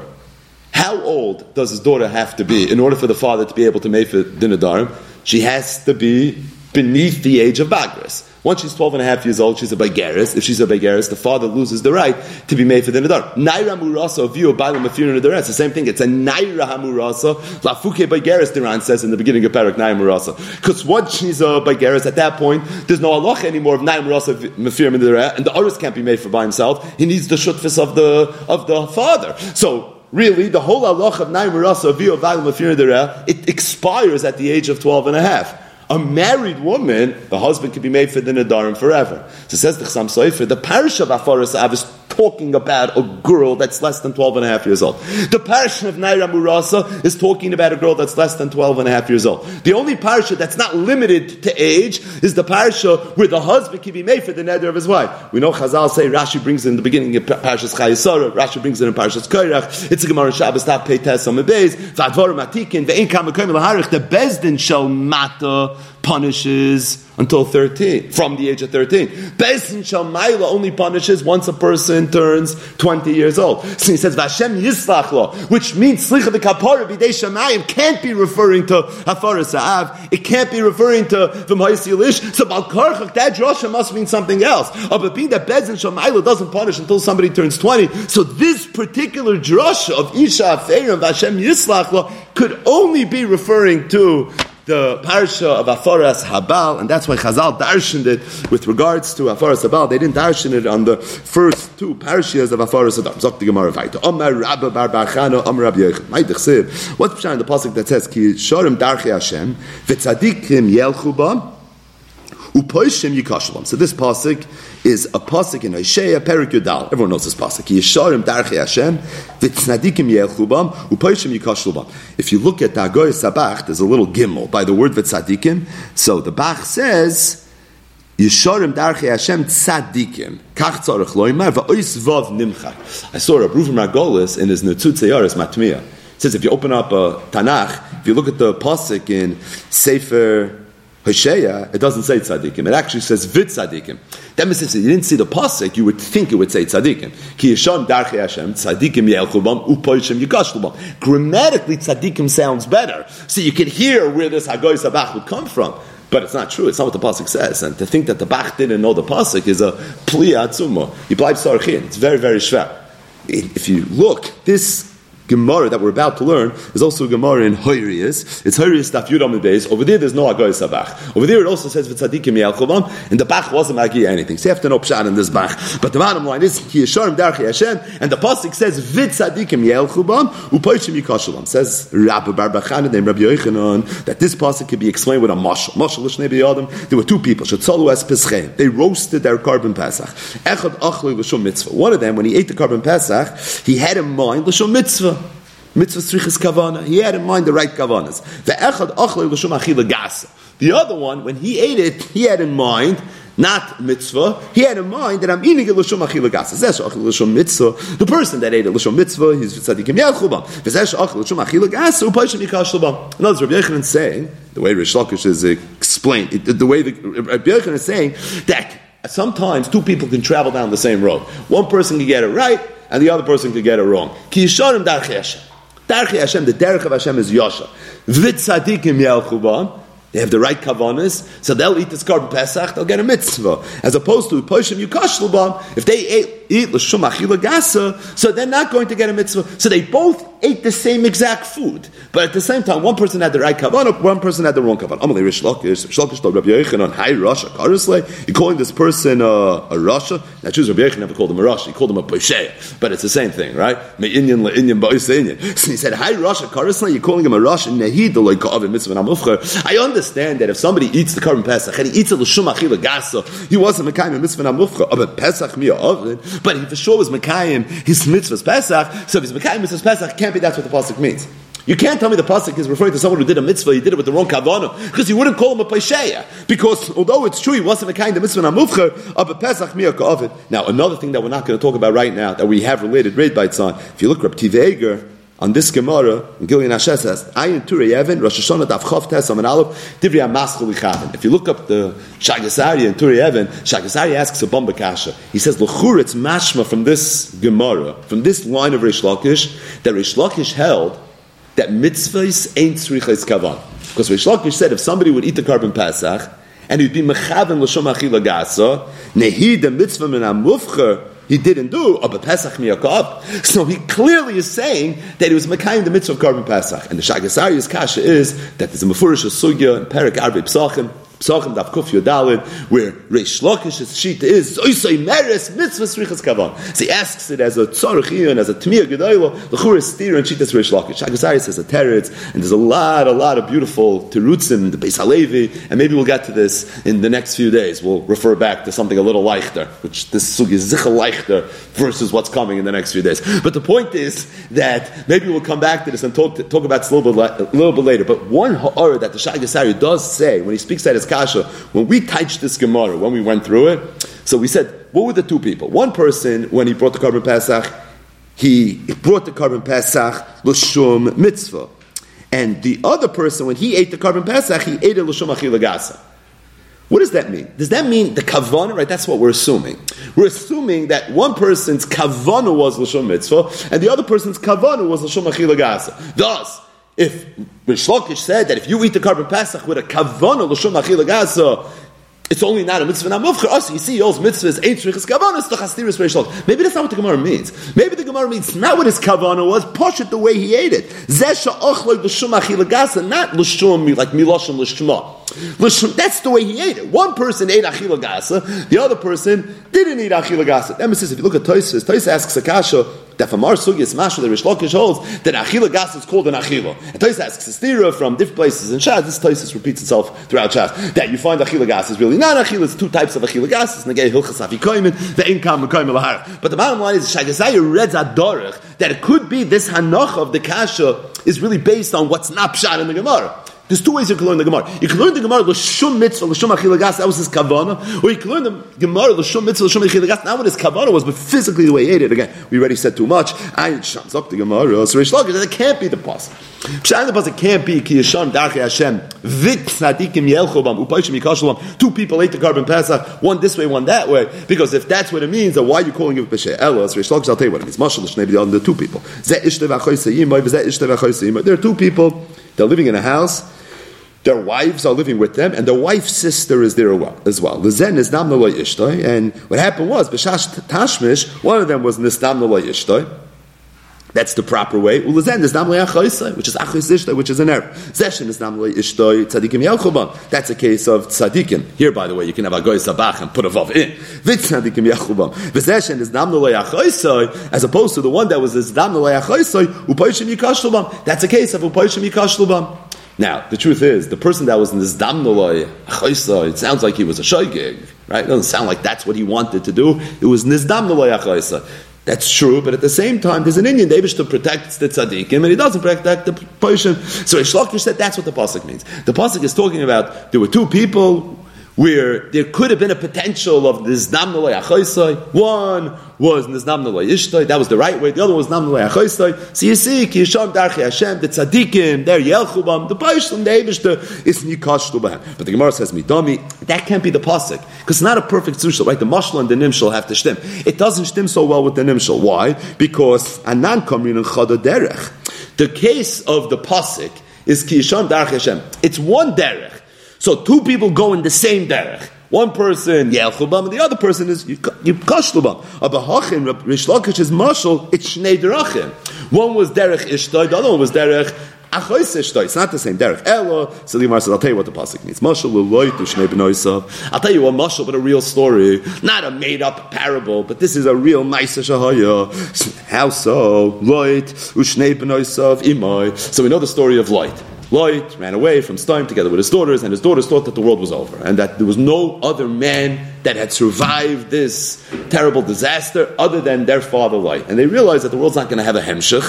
How old does his daughter have to be in order for the father to be able to mefer the nedarim? She has to be beneath the age of bagris. Once she's 12 and a half years old, she's a bagaris. If she's a bagaris, the father loses the right to be made for the nadar. Naira murasa view bailam afir nadar. It's the same thing. It's a naira hamurasa lafuke bagaris. Duran says in the beginning of Parak naira murasa, because once she's a bagaris, at that point there's no halacha anymore of naira murasa mafir nadar, and the arus can't be made for by himself. He needs the shutfis of the father. So really, the whole halacha of naira murasa view bailam afir nadar, it expires at the age of 12 and a half. A married woman, the husband could be made for the nedarim forever. So says the Chasam Sofer, the parish of Afaras Av is talking about a girl that's less than 12 and a half years old. The parish of Naira Murasa is talking about a girl that's less than 12 and a half years old. The only parish that's not limited to age is the parish where the husband can be made for the neder of his wife. We know Chazal say Rashi brings it in the beginning of Parshas Chayesara, Rashi brings it in Parshas Koirach. It's a Gemara Shabbos Daf Pei Tes Amud Beis. V'advar matikin ve'in kama koyim laharich. The bezdin shall mata, punishes until 13, from the age of 13. Bezdin shel Maila only punishes once a person turns 20 years old. So he says, Vashem Yislachlo, which means Slicha v'kapara b'dei shamayim can't be referring to Hafaras Av. It can't be referring to V'mhayis Yilish. So Bal Karchak, that drasha must mean something else. But being that Bezdin shel Maila doesn't punish until somebody turns 20, so this particular drasha of Isha Haferim Vashem Yislachlo could only be referring to the parsha of Afaras Habal, and that's why Chazal darshaned it with regards to Afaras Habal. They didn't darshan it on the 1st 2 parshas of Afaras Adam. Zok the Gemara vayta. Amar Rabba Bar Bar Chana, Amar Rabbi Yechid. Ma'idich siv. What's behind the pasuk that says Ki Shorim Darchei Hashem V'Tzadikim Yelchu Ba Upoishim Yikashalom? So this pasuk is a pasuk in Hosea Perek Yud Aleph. Everyone knows this pasuk. Ki Shorim Darchei Hashem V'Tzadikim Yelchu Ba Upoishim Yikashalom. If you look at the Agoy Sabach, there's a little gimel by the word v'tzadikim. So the Bach says, Yesharim darchei Hashem tzadikim. Kach tzarech loymar va'ois vav nimchak. I saw Rav Reuven Margolis in his Netzutz Yaris Matmiyah. It says if you open up a Tanakh, if you look at the pasuk in Sefer Hosea, it doesn't say tzadikim. It actually says vid tzadikim. That means if you didn't see the pasuk, you would think it would say tzadikim. Ki yishon darchei Hashem, tzadikim ye'elchu bam, upoishim yikashlu bam. Grammatically, tzadikim sounds better. So you can hear where this hagoyis habach would come from. But it's not true. It's not what the pasuk says. And to think that the Bach didn't know the pasuk is a pliya atzumo. It's very, very shver. If you look, this Gemara that we're about to learn is also a Gemara in Hoyrius. It's Hoyrius Daf Yud Amid Beis. Over there, there's no Hagoyis HaBach. Over there, it also says V'tzadikim Yalchobam, and the Bach wasn't Hagiya anything. So you have to know Pshat in this Bach. But the bottom line is Ki Yisharim Darchei Hashem, and the pasuk says V'tzadikim Yalchobam Upoichim Yikashulam. Says Rabbi Bar Bachana named Rabbi Yochanan that this pasuk could be explained with a mashal. Mashal L'shnei B'yadam. There were two people. Shetzalu Es Pesachim. They roasted their carbon Pesach. Echad Achli L'shom Mitzvah. One of them, when he ate the carbon Pesach, he had in mind L'shom Mitzvah. Mitzvah striches kavana. He had in mind the right kavanas. The other one, when he ate it, he had in mind not mitzvah. He had in mind that I'm eating it l'shom achil gasa. Zesh achil l'shom mitzvah. The person that ate it l'shom mitzvah, he's tzadikim yachubam. Zesh achil l'shom achil gasa. Upaishim yikashlubam. In other words, Rabbi Yochanan is saying the way Rish Lakish is explained. The way Rabbi Yochanan is saying that sometimes two people can travel down the same road. One person can get it right, and the other person could get it wrong. Ki yisharim darchei Hashem. Darchei Hashem, the derech of Hashem is Yasha. V'tzadikim yalchubam. They have the right kavanas, so they'll eat this carbon pesach, they'll get a mitzvah. As opposed to poshim yukashlubam, if they eat l'shum achila gasa, so they're not going to get a mitzvah. So they both ate the same exact food, but at the same time, one person had the right kavanah, one person had the wrong kavanah. Amalei Rish Lakish, Rish Lakish told Rabbi Yochanan, "Hi, Rasha, Karisle." You're calling this person a Rasha? Now, choose Rabbi Yochanan never called him a Rasha. He called him a Poshea, but it's the same thing, right? Me'inyan le'inyan ba'iseinyan. So he said, "Hi, Rasha, Karisle." You're calling him a Rasha. Nehi the loykaavim mitzvah namufcher. I understand that if somebody eats the carbon pesach and he eats a l'shum achila gasa, he wasn't mekayim mitzvah namufcher. But pesach mi'avin, but he for sure was mekayim his mitzvah's pesach. So if he's mekayim mitzvah's pesach, can't be that's what the pasuk means. You can't tell me the pasuk is referring to someone who did a mitzvah, he did it with the wrong kavanah, because you wouldn't call him a pesheya, because although it's true he wasn't a kind of mitzvah namufcher, of a pesach miyakavit. Now another thing that we're not going to talk about right now that we have related raid bites on, if you look Reb Tivei Eger on this Gemara, Gilyan Asher says, Ayin Turei Even, Rosh Hashanah Daf Chof Tes Amin Aleph, Divrei HaMaschil L'Chavin. If you look up the Shagasari and Turei Even, Shagasari asks a bomba kasha. He says, L'chur, it's mashma from this Gemara, from this line of Rish Lakish, that Rish Lakish held that mitzvahs ain't tzriches kavan. Because Rish Lakish said, if somebody would eat the carbon pesach, and he'd be mechaven l'shom achila gasa, nehi the mitzvah min ha-mufcher, he didn't do Abba Pesach Miyakov. So he clearly is saying that he was Mekayim the mitzvah of Karban Pesach. And the Shagasari's kasha is that there's a Mefurish Sugya and Perik Arvei Psachim Daf Kuf Yodalid, where Reish Lakish's shita is Zoisei Meres Mitzvah Srichas Kavan. So he asks it as a Tzorich and as a Tmiya Gedayla, the Churis Steer and Shitas Reish Lakish. Shagasari says a Teretz, and there's a lot of beautiful Terutzim, the Beis Halevi, and maybe we'll get to this in the next few days. We'll refer back to something a little leichter, which this sugi is Zichel leichter versus what's coming in the next few days. But the point is that maybe we'll come back to this and talk about this a little bit later. But one horror that the Shagasari does say when he speaks at his kasha, when we touched this Gemara, when we went through it, so we said, what were the two people? One person, when he brought the Korban Pesach, l'shum mitzvah. And the other person, when he ate the Korban Pesach, he ate it l'shum achila gasa. What does that mean? Does that mean the kavanah, right? That's what we're assuming. We're assuming that one person's kavanah was l'shum mitzvah, and the other person's kavanah was l'shum achila gasa. Thus, if Rish Lakish said that if you eat the carbon pesach with a kavanah l'shum achila gasa, it's only not a mitzvah namufcher. You see, y'all's mitzvah is ain't tzriches kavanah. It's the chastiris Rish Lakish. Maybe that's not what the Gemara means. Maybe the Gemara means not what his kavanah was. Push it the way he ate it. Zeh she'ochloi l'shum achila gasa, not l'shum like miloshem l'shma. That's the way he ate it. One person ate achila gasa, the other person didn't eat achila gasa. That means if you look at Tosfos asks a kasha that from our sugyas mashal that Rish Lakish holds that achila gas is called an achila. And Tosfos asks a stira from different places in Shas. This Tosfos repeats itself throughout Shas that you find achila gas is really not achila. It's two types of achila gas. It's negei hilchas afikoymin the income mekoyim laharach. But the bottom line is Shagasai reads adorich that it could be this hanoch of the kasha is really based on what's not pshat in the Gemara. There's two ways you can learn the Gemara. You can learn the Gemara l'shum mitzvah, l'shum achilagas, that was his kavanah. Or you can learn the Gemara l'shum mitzvah, l'shum achilagas, not what his kavanah was, but physically the way he ate it. Again, we already said too much. Ayin shams up the Gemara, so Reish Lakish, that can't be the pasuk. Pshat the pasuk can't be ki yisham darchei Hashem vit tzadikim yelchobam upayshim yikasholom. Two people ate the carbon Pesach, one this way, one that way. Because if that's what it means, then why are you calling it Pesach? Elos Reish Lakish, I'll tell you what it means. Mashal l'shnei on the two people. There are two people. They're living in a house. Their wives are living with them, and their wife's sister is there as well. And what happened was, b'shash tashmish, one of them was nisdam lo yishtoi. That's the proper way. Which is which is an error. That's a case of tzadikim. Here, by the way, you can have a goy sabach and put a vav in. As opposed to the one that was isdam lo. That's a case of upoishim yikashlubam. Now, the truth is, the person that was in this Damnoloy, Achoisoi, it sounds like he was a shoygig, right? It doesn't sound like that's what he wanted to do. It was Nizdamnoloy Achoisoi. That's true, but at the same time, there's an Indian Davish to protect the tzaddikim, and he doesn't protect the person. So Reish Lakish said that's what the pasuk means. The pasuk is talking about there were two people where there could have been a potential of Nizdam Nalei Achoisoi. One was Nizdam Nalei Ishtoi, that was the right way. The other was Nizdam Nalei Achoisoi. So you see, Ki Yisham Darchei Hashem, the Tzadikim, their Yelchubam, the Paishlam, the Eivishter, is Nikash Shluban. But the Gemara says, Midami, that can't be the Pasuk, because it's not a perfect Zushal, right? The Mashal and the Nimshal have to shtim. It doesn't shtim so well with the Nimshal. Why? Because Anan Kamrin and Chada Derech. The case of the Pasuk is Ki Yisham Darchei Hashem. It's one Derech. So two people go in the same derech. One person yelchubam, and the other person is yikashlubam. Abahachim, Reish Lakish's mashal, it's shnei derachim. One was derech ishtoi, the other one was derech achos ishtoi. It's not the same derech. Ella, so the Gemara says, I'll tell you what the pasuk means. Mashal l'loy to shnei b'noisav. I'll tell you a mashal, but a real story, not a made-up parable. But this is a real ma'aser shahaya. How so? Loit ushnei b'noisav imai. So we know the story of Loit. Loit ran away from Stoim together with his daughters, and his daughters thought that the world was over and that there was no other man that had survived this terrible disaster other than their father Loit. And they realized that the world's not going to have a hemshech,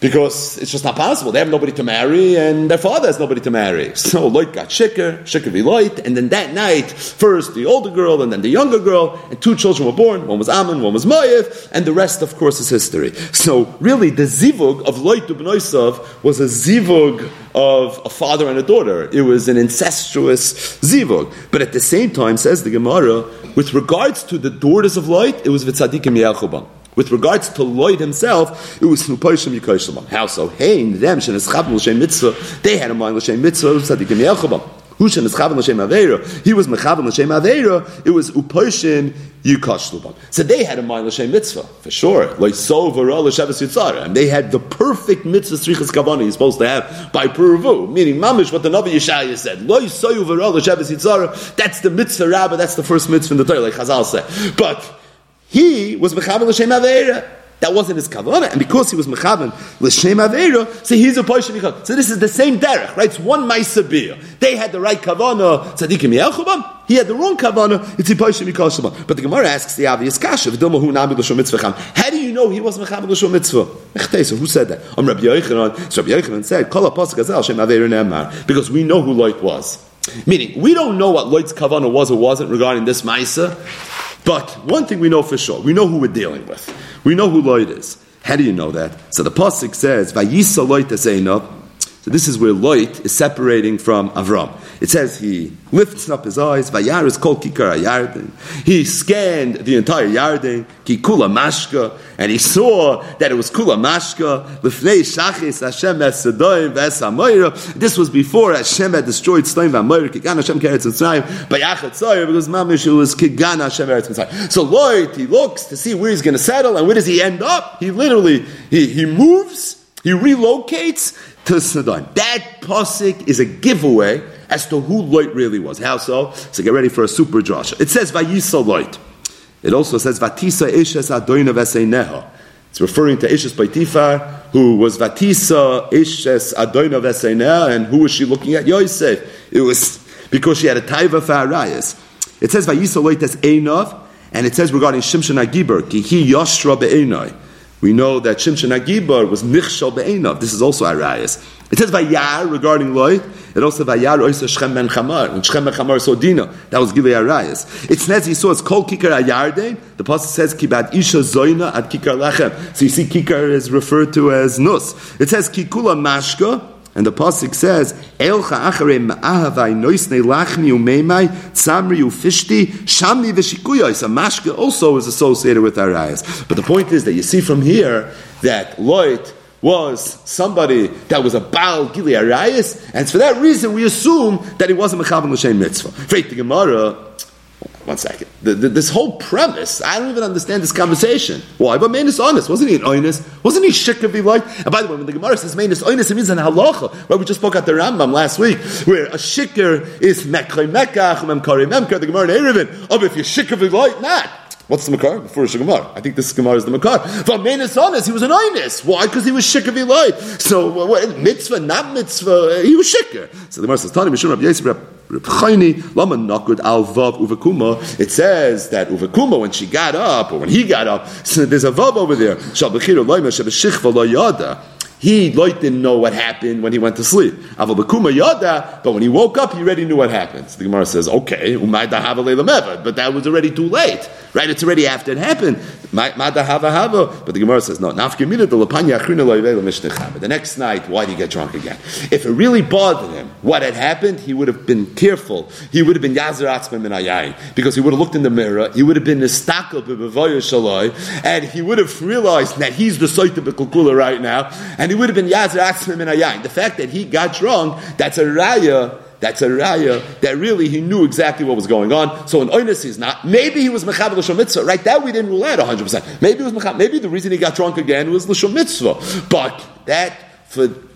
because it's just not possible. They have nobody to marry, and their father has nobody to marry. So Loit got Shikr v'Loit, and then that night, first the older girl, and then the younger girl, and two children were born. One was Ammon, one was Moav, and the rest, of course, is history. So really, the zivug of Loit to B'noisav was a zivug of a father and a daughter. It was an incestuous zivug. But at the same time, says the Gemara, with regards to the daughters of Loit, it was v'tzadikim ya'achobam. With regards to Loit himself, it was Nupoishim Yikoshlam. How so? Hey, them Sheneschab L'Shem Mitzvah. They had a mind L'Shem Mitzvah. Tzadikim Yelchobam. Who Sheneschab L'Shem Aveira? He was Mechav L'Shem Aveira. It was Upoishim Yikoshlam. So they had a mind L'Shem Mitzvah for sure. Like so V'Ra L'Shavas Yitzara, and they had the perfect mitzvah Srichas Kavani you're supposed to have by Peruvu, meaning Mamish what the Navi Yeshaya said. Like so V'Ra L'Shavas Yitzara. That's the mitzvah Rabbah. That's the first mitzvah in the Torah, like Chazal said. But he was mechavan l'shem aveira. That wasn't his kavanah, and because he was mechavan l'shem aveira, so he's a poishim yikash. So this is the same derech, right? It's one ma'aser bir. They had the right kavanah, tzadikim yelchubam. He had the wrong kavanah. It's a poishim yikash. But the Gemara asks the obvious kasha: how do you know he was mechavan l'shem mitzvah? Who said that? Rabbi Yochanan. So Rabbi Yochanan said, "Kol ha'pasuk hazeh l'shem aveira ne'emar," because we know who Loit was. Meaning, we don't know what Loit's kavanah was or wasn't regarding this ma'aser. But one thing we know for sure, we know who we're dealing with. We know who Loit is. How do you know that? So the pasuk says, "Vayisa Loit eseinav." So this is where Loit is separating from Avram. It says he lifts up his eyes. Vayaris kol kikar hayarden. He scanned the entire Yarden. Ki kula mashka, and he saw that it was kula mashka. Lifnei shachis Hashem es Sedoim v'es Amoira. This was before Hashem had destroyed Sedoim v'Amoira. Kigan Hashem keretz Mitzrayim bayachat soyer, because mamish it was kigan Hashem keretz Mitzrayim. So Loit, he looks to see where he's going to settle, and where does he end up? He literally he moves, he relocates to Sedoim. That pasuk is a giveaway as to who Loit really was. How so? So get ready for a super drasha. It says Vayisa Loit. It also says Vatisa Eshes Adoina Veseineha. It's referring to Eshes Potifar, who was Vatisa Eshes Adoina Veseineha, and who was she looking at? Yosef. It was because she had a taiva for Arayas. It says Vayisa Loit as Einav, and it says regarding Shimshon HaGibar, Ki Hi Yashra Be'enai. We know that Shimshon HaGibar was Michshal Be'enov. This is also Arayas. It says Vayar regarding Lot. It also Vayar oisa Shechem ben Hamor. When Shechem ben Hamor saw Dina, that was Gilead Arayas. It says he saw his Kol Kikar Ayarde. The pasuk says Kibad Isha Zoyna Ad Kikar Lechem. So you see, Kikar is referred to as Nus. It says Kikula Mashka. And the pasuk says, "Elcha acharei ma'ahavai noisnei lachmi umeimai tzamri ufishti shamni v'shikuyos." So mashka also is associated with Arayas. But the point is that you see from here that Lot was somebody that was a Baal Gilead Arayas, and for that reason we assume that he wasn't mechavan l'shem mitzvah. Freit the Gemara. One second. This whole premise, I don't even understand this conversation. Why? But Menes Onis, wasn't he an Onis? Wasn't he Shikavi like? And by the way, when the Gemara says Menes Onis, it means an halacha. Right? We just spoke at the Rambam last week, where a Shikr is Mekre Mekach, Memkari Memkar, the Gemara in Erevin. Oh, if you're Shikavi like, not. What's the Makar? Before Gemara. I think this Gemara is the Makar. For Menes Onis, he was an Onis. Why? Because he was Shikavi like. So, mitzvah, not mitzvah, he was Shikr. So the Gemara says, Tani, Mishum, Rab Yisrael, it says that Uvekuma, when she got up, or when he got up, so there's a vav over there. Lot didn't know what happened when he went to sleep. But when he woke up, he already knew what happened. So the Gemara says, okay, but that was already too late. Right? It's already after it happened. But the Gemara says, no. The next night, why did he get drunk again? If it really bothered him what had happened, he would have been careful. He would have been Yazer Atzma min hayayin, because he would have looked in the mirror. He would have been Nistakel b'bevoyer shaloi, and he would have realized that he's the Soita b'Kulkula right now, and he would have been Yazer Atzma min hayayin. The fact that he got drunk, that's a raya that really he knew exactly what was going on. So an oinus is not. Maybe he was mechaber l'shom mitzvah, right? That we didn't rule out 100%. Maybe it was mechaber. Maybe the reason he got drunk again was l'shom mitzvah. But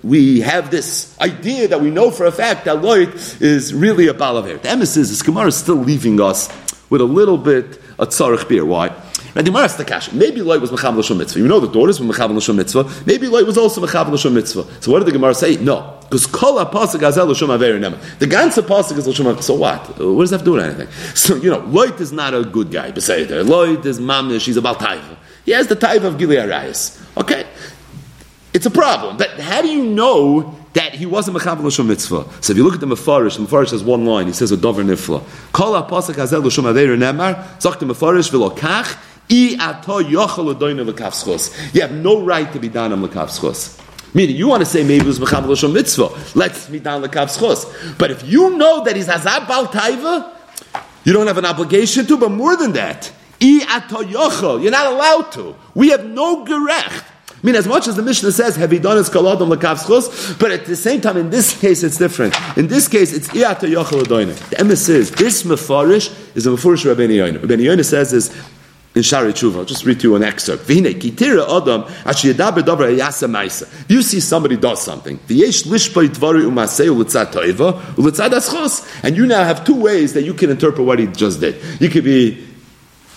we have this idea that we know for a fact that Lot is really a Baal Aver. The emes is Gemara is still leaving us with a little bit of tzarich beer. Why? And the Gemara is the kasha. Maybe Lot was mechaber l'shom mitzvah. You know the daughters were mechaber l'shom mitzvah. Maybe Lot was also mechaber l'shom mitzvah. So what did the Gemara say? No. Because kol ha-pasuk hazeh l'shom haver nema. The ganze pasuk is l'shom haver. So what? What does that have to do with anything? So, Lot is not a good guy. Lot is mamnish. He's about taiva. He has the taiva of Gilead Arayas. Okay? It's a problem. But how do you know that he wasn't mechaber l'shom mitzvah? So if you look at the Mefarish has one line. He says, a dover nifla. Kol ha-pasuk hazeh l'shom haver nema. Zok the Mefarish v'lo kach. I ato yochel adoyne l'kaf schos. You have no right to be danam l'kaf schos. Meaning, you want to say maybe it was mechaber l'shom mitzvah. Let's meet down l'kav schos. But if you know that he's hazab bal taiva, you don't have an obligation to. But more than that, I ato yochel. You're not allowed to. We have no gerech. I mean, as much as the Mishnah says, have you done it kol adam l'kav schos? But at the same time, in this case, it's different. In this case, it's I ato yochel adoinah. The emes is this mefarish is a mefarish Rabbeinu Yonah. Rabbeinu Yonah says this. In Shari Tshuva, I'll just read to you an excerpt. You see somebody does something. And you now have 2 ways that you can interpret what he just did. You could be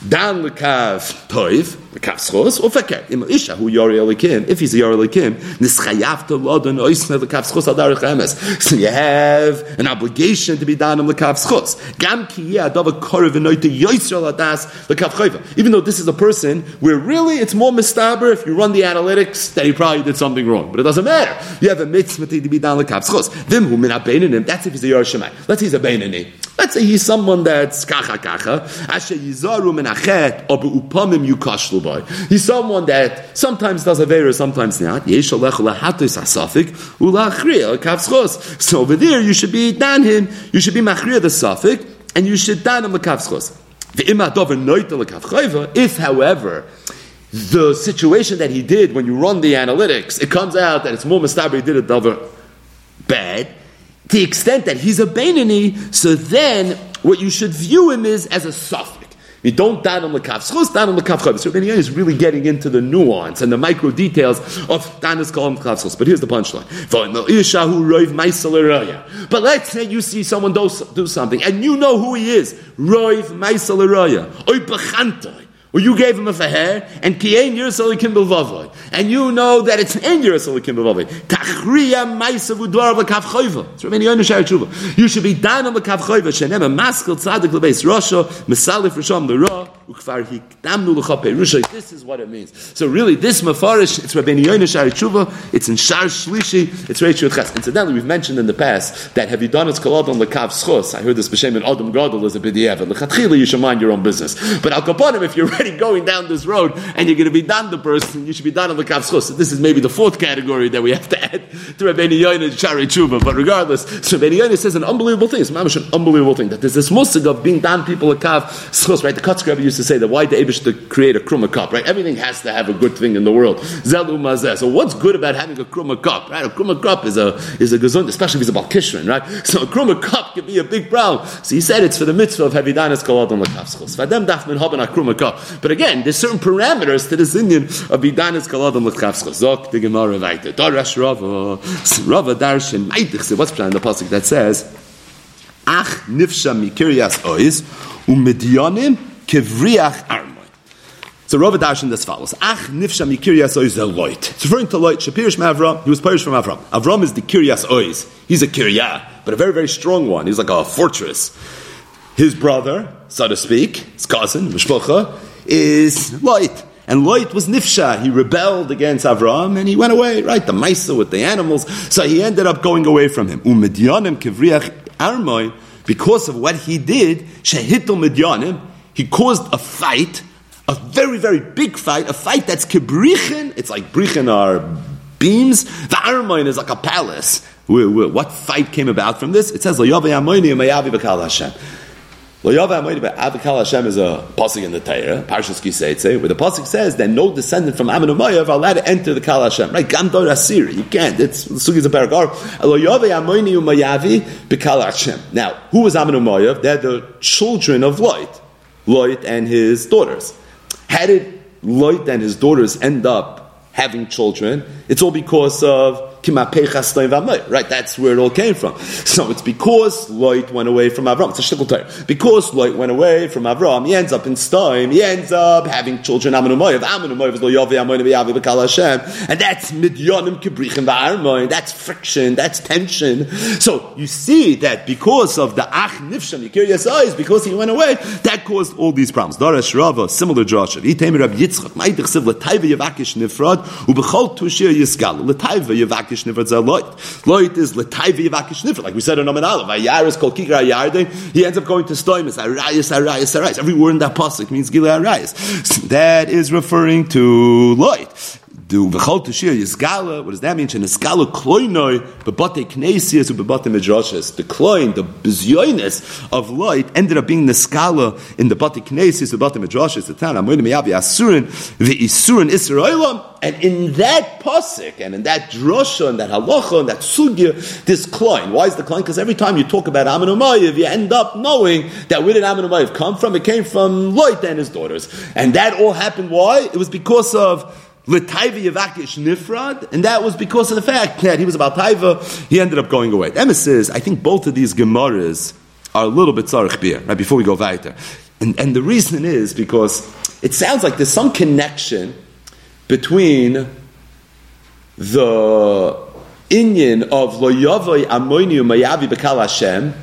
Dan l'kav toiv, l'kav schos, or feker. Im isha hu yori elikim, if he's a yori elikim, nischayav to lodon oisne l'kav schos adarich emes. So you have an obligation to be danim l'kav schos. Gam ki ye adava korev enoite yoisrael adas l'kav choiva. Even though this is a person where really it's more mistaber if you run the analytics that he probably did something wrong. But it doesn't matter. You have a mitzvah to be danim l'kav schos. Vim hu min ha-beinanim, that's if he's a yori shemai. Let's say he's a beinanim. Let's say he's someone that's kacha kacha. Asher yizaru min achet or beupamim yukashlu by. He's someone that sometimes does avera, sometimes not. Yesh alech lahatos hasafik ulachriya kavschos. So over there, you should be dan him. You should be machriya the safik, and you should dan him the kavschos. If, however, the situation that he did when you run the analytics, it comes out that it's more mistaber he did a davar bad. To the extent that he's a Beinani, so then what you should view him is as a Safek. You don't dan on the kaf schos, dan on the kaf choiv. So Beinani is really getting into the nuance and the micro details of danis kol on the kaf schos. But here's the punchline. But let's say you see someone do something and you know who he is. Roiv meisel araya. Oy b'chantai. Or you gave him a feher, and kiein yerusalikim b'vavoi, and you know that it's in yerusalikim b'vavoi. Tachriya ma'isa v'dvar l'kav choiva. It's Rabbeinu Yonah Shari Tshuva. You should be dan on l'kav choiva. Shenem a maskel tzadik l'beis rasha, mesalif risham l'ra. This is what it means. So really, this mafarish, it's Rabbeinu Yonah Shari Tshuva, it's in Shar Shlishi, it's Reish Yud Ches. Incidentally, we've mentioned in the past that have you done it's kalad on lekav schos? I heard this b'shem in Adam Gadol as a b'diavad. Lechatchila, you should mind your own business. But al kaponim, if you're already going down this road and you're going to be done the person, you should be done on lekav schos. So this is maybe the fourth category that we have to add to Rabbeinu Yonah Shari Tshuva. But regardless, so Rabbeinu Yonah says an unbelievable thing. It's mamash an unbelievable thing that there's this musig of being done people lekav schos. Right? The Katz Rebbe used to say that why the Eibush to create a krumah cup, right? Everything has to have a good thing in the world. Zelu mazeh. So what's good about having a krumah cup, right? A krumah cup is a gezund, especially if he's a bal kishrin, right? So a krumah cup can be a big problem. So he said it's for the mitzvah of hevidanas kaladon lekavschos. Vadem dafmin haben a krumah cup. But again, there's certain parameters to this Indian of hevidanas kaladon lekavschos. Zok the Gemara weiter. Darash Rava darshin meitich. So what's behind the pasuk that says ach nifsha mikirias ois umedionim kevriach arm. So Rava darshan as follows: Ach nifsha mi Kiryas Oiz a Loit. It's referring to Loit. Shapirish Mavram. He was pirish from Avram. Avram is the Kiryas Oiz. He's a Kiryah, but a very, very strong one. He's like a fortress. His brother, so to speak, his cousin Mishpocha, is Loit. And Loit was Nifsha. He rebelled against Avram and he went away. Right, the Maisa with the animals. So he ended up going away from him. Umedyanim kevriach armoi, because of what he did. Shehitul medyanim. He caused a fight. A very, very big fight, a fight that's kebrichen, it's like brichen are beams, the Armoin is like a palace. What fight came about from this? It says, L'yavei Amoini u'me'avi b'kal Hashem. L'yavei Amoini b'kal Hashem is a pasuk in the Torah, Parshas Ki Tzeitze, where the pasuk says that no descendant from Ammon u'Moav are allowed to enter the Kal Hashem. Right? Gam dor Asiri, you can't. It's the sugi's a paragraph. L'yavei Amoini u'me'avi b'kal Hashem. Now, who was Ammon u'Moav? They're the children of Loit and his daughters. How did Loit and his daughters end up having children? It's all because of Kimapechas Toim V'Amoy, right? That's where it all came from. So it's because Loit went away from Avram. It's a shtickle Torah. Because Loit went away from Avram, he ends up in Stoim. He ends up having children. Ammon u'Moav. Ammon u'Moav is Lo Yavei Amoini B'Yavi B'Kal Hashem, and that's Midyanim Kebrichim V'Armoin. That's friction. That's tension. So you see that because of the Ach Nifsham Yikir Yasai, because he went away, that caused all these problems. Darash Rava, similar drasha. Itemi Rabbi Yitzchak Ma'idich Siv L'Taiva Yavakish Nifrad U'B'Chol Tushir Yisgal L'Taiva Yavakish. Loit is L'taivi Yivakish Nifrat. Like we said in Omen Aleph, Ayaris Kol Kikra Yarden, he ends up going to Stoimus, Arayas, Arayas, Arayas. Every word in that pasuk means Gila Arayas. That is referring to Loit. What does that mean? The kloin, the bezyonis of Loit ended up being neskala in the bate knesias, the bate midrashes, the Tana, the isurin Israelam, and in that pasuk, and in that drasha, and that halacha, and that sugya, this kloin. Why is the kloin? Because every time you talk about Ammon u'Moav, you end up knowing that where did Ammon u'Moav come from? It came from Loit and his daughters, and that all happened. Why? It was because of L'taiva Yavakish Nifrad, and that was because of the fact that he was about Taiva, he ended up going away. Emes, I think both of these Gemaras are a little bit Tzarech B'er, right, before we go weiter. And the reason is because it sounds like there's some connection between the Inyan of Lo Yavei Amoini U'Me'avi B'Kal Hashem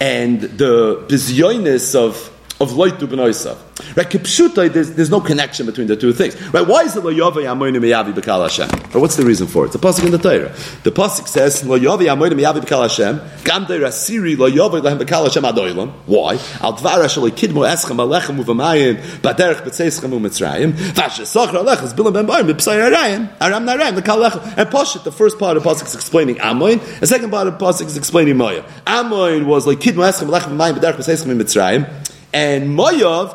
and the Bizyonis of Loit to Bnei Esav. Right, kipshutai, there's no connection between the two things. Right, why is it Lo Yavei Amoini Me'avi B'Kal Hashem? Or what's the reason for it? It's a pasuk in the Torah. The pasuk says, Lo Yavei Amoini Me'avi B'Kal Hashem, Gam Dei Rasiri Lo Yavei Lahem B'Kal Hashem Ad Olam. Why? Al Dvar Asher Lo Kidmo Eschem Alechem U'V'Mayim B'Derech B'Tzeschem U'Mitzrayim V'Asher Sochra Alechem Z'Bilam B'Mbarim B'Psayim Arayim Aram Narayim L'Kal Alechem. And Pashat, the first part of the pasuk is explaining Amoin. The second part of the pasuk is explaining Moav. Amoin was Lo Kidmo Eschem Alechem U'Mayim B'Derech B'Tzeschem U'Mitzrayim. And Moav,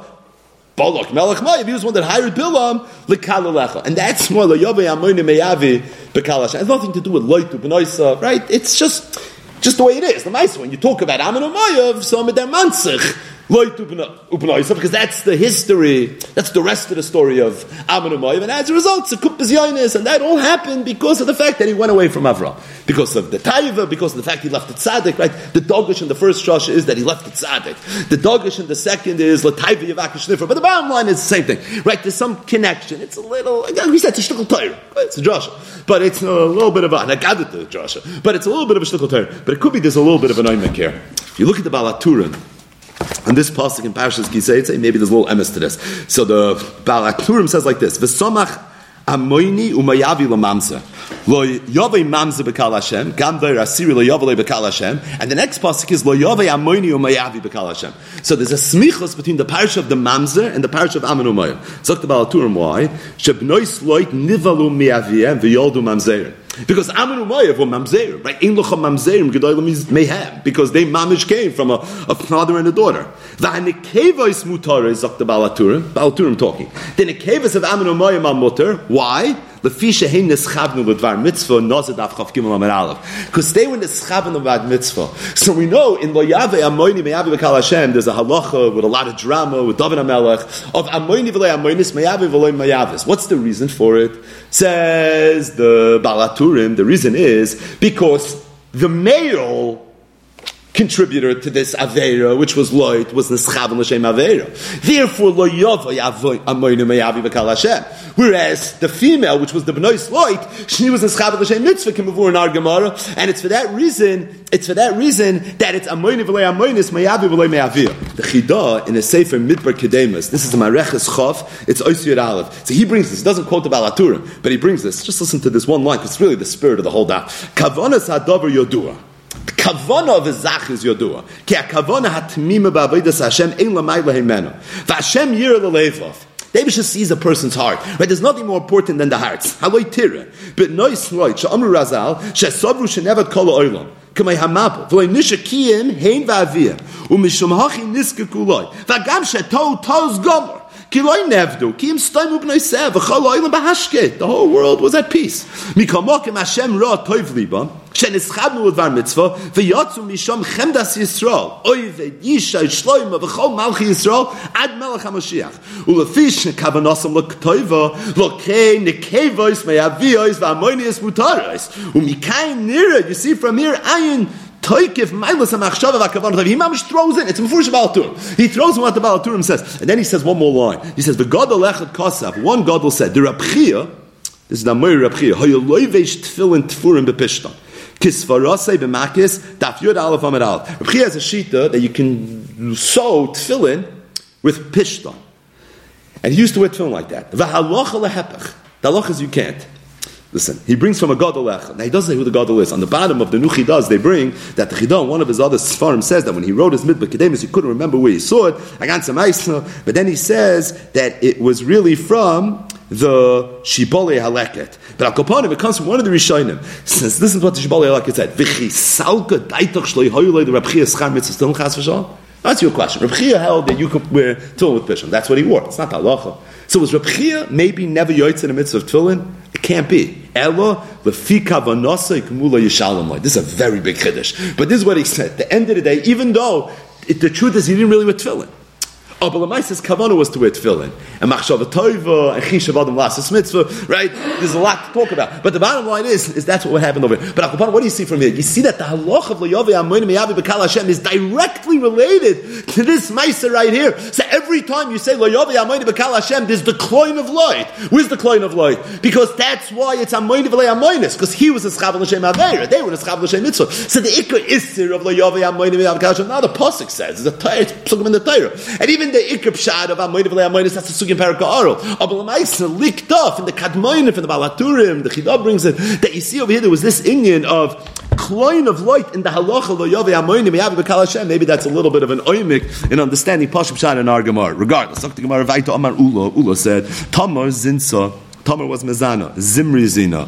Balak Melech Moav, he was one that hired Bilam l'kal alecha, and that's more Lo Yavei Amoini Me'avi B'Kal Hashem. It has nothing to do with Loit u'Bnei Esav, right? It's just the way it is. The nice one you talk about Ammon u'Moav, so Medem Mansich Loit u'Bnei Esav, because that's the history, that's the rest of the story of Ammon u'Moav, and as a result, Sekup Bezyonis, and that all happened because of the fact that he went away from Avram, because of the Taiva, because of the fact he left the Tzaddik, right? The Dogish in the first Rosh is that he left the Tzaddik. The Dogish in the second is L'taiva Yavakish Nifra, but the bottom line is the same thing, right? There's some connection. It's a little, again, we said it's a shtickle Torah, it's a Josh, but it's a little bit of a, and I got it to Josh, but it's a little bit of a shtickle Torah, but it could be there's a little bit of an oimek here. If you look at the Baal HaTurim, And this pasuk in Parshas Kiseitze, maybe there's a little emes to this. So the Baal HaKnurim says like this: V'samach amoini umayavi l'mamza, lo yovei mamza b'kal Hashem, gam doir asiri lo yovei b'kal Hashem. And the next pasuk is lo yovei amoini umayavi b'kal Hashem. So there's a smichos between the parish of the mamza and the parish of Ammon Umayim. Zok the Baal HaKnurim, why? Shebnois loit nivalu miaviyem v'yoldu mamzerim. Because Ammon Umayyav were mamzerim, right? Ein locha mamzerim gedolim mehem, because they mamish came from a father and a daughter. V'hanekevos mutares, zok the Baal HaKnurim. Baal HaKnurim talking. The nekevos of Ammon Umayyav are mutar. Why? Because they were neschaven of ad mitzvah. So we know in Lo Yavei Amoini Meyavi B'Kal Hashem there's a halacha with a lot of drama with David HaMelech of Amoini V'Lo Amoinis Meyavi V'Lo Meyavis. What's the reason for it? Says the Baal HaKnurim, the reason is because the male contributor to this Aveira, which was Loit, was Neschaven L'Shem Aveira. Therefore, Lo Yovei Amoini Meyavi B'Kal Hashem. Whereas the female, which was the B'nois Loit, she was Neschaven L'Shem Mitzvah, K'mavur in our Gemara, and it's for that reason that it's Amoini V'Lei Amoinis Meyavi V'Lei Meyavi. The Chidah in a Sefer Midbar Kedemus, this is the Mareches Chof, it's Ois Yud Aleph. So he brings this, he doesn't quote the Baal HaKnurim, but he brings this. Just listen to this one line, because it's really the spirit of the whole daf. Kavanas Hadavar Yodua. Kavana of Zach is Yodua. Ki Kavana hatmima ba'avodas Hashem ein lamay lehemeno. V'Hashem yira lelevav. David just sees a person's heart. Right? There's nothing more important than the hearts. Haloi tira. But nois loit she'amru Razal she'savru she'nevad kol ha'olam. K'may hamabel v'loy nishakiyim hein va'aviyim u'mishum hachi niskaku loy v'gam she'tou toz gomer. The whole world was at peace. You see from here, ayin. He throws in. It's Mefurish Baal HaKnurim. He throws in what the Baal HaKnurim says. And then he says one more line. He says, V'gadol echad kosav. One gadol said, the Reb Chiya, this is the Amori Reb Chiya, Hayoloi veish tefillin tefurim bepishtam. Kisvarasei b'makis, daf yud alef amid alef. Reb Chiya has a shita that you can sew tefillin with pishtam. And he used to wear tefillin like that. V'halacha lehepech. The halacha is you can't. Listen, he brings from a gadol echad. Now he doesn't say who the gadol is. On the bottom of the new chidas, they bring that the chidah, one of his other sfarim, says that when he wrote his Midbar Kedemus, he couldn't remember where he saw it. But then he says that it was really from the Shibbolei Haleket. But al kaponim, it comes from one of the Rishonim. Since this is what the Shibbolei Haleket said, "V'chisalka daitach shloi hoyulei the Reb Chiya schar mitzvah still chas v'shal." That's your question. Reb Chiya held that you could wear tefillin with pishon. That's what he wore. It's not halacha. So was Reb Chiya maybe never yoytz in the midst of tefillin? It can't be. Ella lefika v'nosei k'mula yishalom loy. This is a very big chiddush. But this is what he said. At the end of the day, even though the truth is he didn't really wear tefillin. Oh, but Lamai says Kavana was to wear tefillin. And Machshava Tova, and Chishav Adam Lassus Mitzvah, right? There's a lot to talk about. But the bottom line is that's what happened over here. But Akupana, what do you see from here? You see that the halach of Lo Yovei Amoini Meyavi B'Kal Hashem is directly related to this Meiser right here. So every time you say Lo Yovei Amoini B'Kal Hashem, there's the Kloin of Lloyd. Where's the Kloin of Lloyd? Because that's why it's Amoini V'Lei Amoinis, because he was a Schav L'Shem Aveira. They were a Schav L'Shem Mitzvah. So the Iker Isser of Lo Yovei Amoini Meyavi B'Kal Hashem, now the Pasuk says, it's Psukim in the Torah. And even the Iker Pshad of Amoini V'Lei Amoinis, that's the Sugim Paraka Aro. Abel licked off in the Kadmoin, from the Baal HaKnurim, the Chidah brings it, that you see over here, there was this Indian of Kloin of Light in the Halacha Lo Yovei Amoini Meyavi B'Kal Hashem. Maybe that's a little bit of an oimik in understanding Pasha Pshad and our Gemara. Regardless, the Gemara Vaita Amar Ula said, Tamar Zinsa, Tamar was Mezana, Zimri Zina.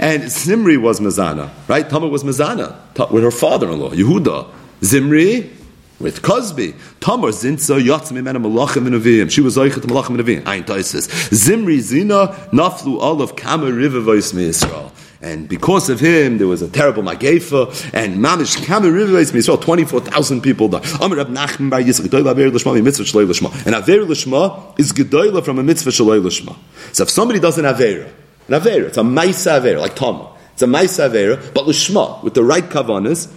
And Zimri was Mezana, right? Tamar was Mezana, with her father-in-law, Yehuda. Zimri, with Cosby, Tamar Zinsa Yatzmi Mena Malachim Inavim. She was Oichet Malachim Inavim. Ayin Taisis. Zimri Zina Naflu Olav Kamer River Voice Me Israel. And because of him, there was a terrible Magefa, and Mamish Kamer River Voice Me Israel. 24,000 people died. Amar Rab Nachman Bar Yitzchak Gedoyla Aver Lishma Mitzvah Shalei Lishma. And Aver Lishma is Gedoyla from a Mitzvah Shalei Lishma. So if somebody does an Avera, it's a Maisa Avera, like Tamar. It's a Maisa Avera, but Lishma with the right Kavanas.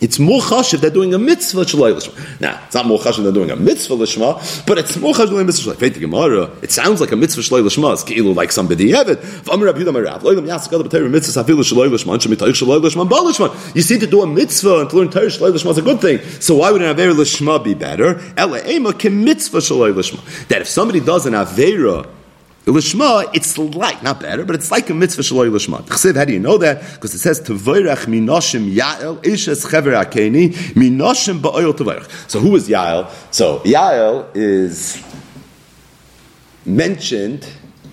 It's more chash if they're doing a mitzvah shalai l'shma. Now, it's not more chash if they're doing a mitzvah l'shma, but it's more chash doing a mitzvah shalai. It sounds like a mitzvah shalai l'shma. It's keilu like somebody have it. You see, to do a mitzvah and to learn Torah shalai l'shma is a good thing. So why would an avera l'shma be better? Ela ema ke mitzvah shalai l'shma. That if somebody does an avera l'shma, it's like, not better, but it's like a mitzvah shaloi l'shma. Chesiv, how do you know that? Because it says, Tevairach minoshim Yael, Ishes Chever Akeni, minoshim ba'oil Tevairach. So who is Yael? So Yael is mentioned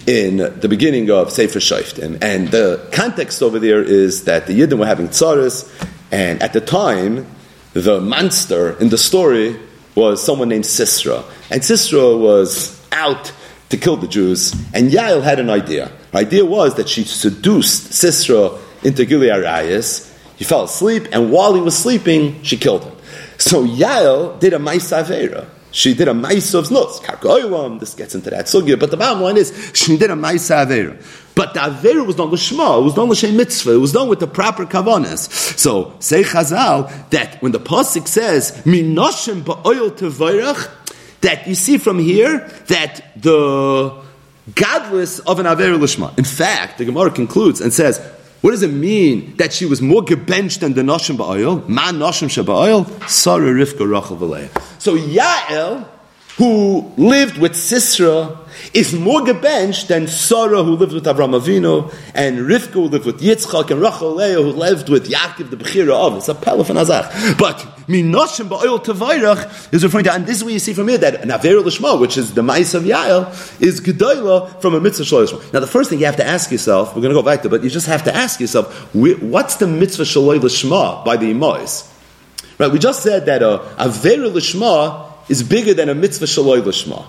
in the beginning of Sefer Shoftim. And the context over there is that the Yidden were having tzaras, and at the time, the monster in the story was someone named Sisera. And Sisera was out to kill the Jews, and Yael had an idea. Her idea was that she seduced Sisera into Gilead Arayis. He fell asleep, and while he was sleeping, she killed him. So Yael did a Maisa Avera. She did a Maisa of Znus, Karka Olam. This gets into that sugya, but the bottom line is, she did a Maisa Avera. But the Avera was done with Shema, it was done with Shem Mitzvah, it was done with the proper Kavanas. So, say Chazal, that when the Pasuk says, Minoshim ba'oil tevairach, that you see from here that the godless of an Avera Lishma. In fact, the Gemara concludes and says, what does it mean that she was more gebenched than the Noshim Ba'oil? Ma Noshim Sheba'oil? Sarah Rivka Rachel V'leah. So Yael, who lived with Sisera, is more gebenched than Sarah, who lived with Avraham Avinu, and Rivka, who lived with Yitzchak, and Rachel V'leah, who lived with Yaakov, the Bechira of. It's a pelef and azach. But Minoshim Ba'oil Tevairach is referring to, and this is where you see from here that an Avera Lishma, which is the Ma'is of Yael, is Gedola from a Mitzvah Shalai Lishma. Now the first thing you have to ask yourself, we're going to go back to it, but you just have to ask yourself, what's the Mitzvah Shalai Lishma by the Imais? Right, we just said that Avera Lishma is bigger than a Mitzvah Shalai Lishma.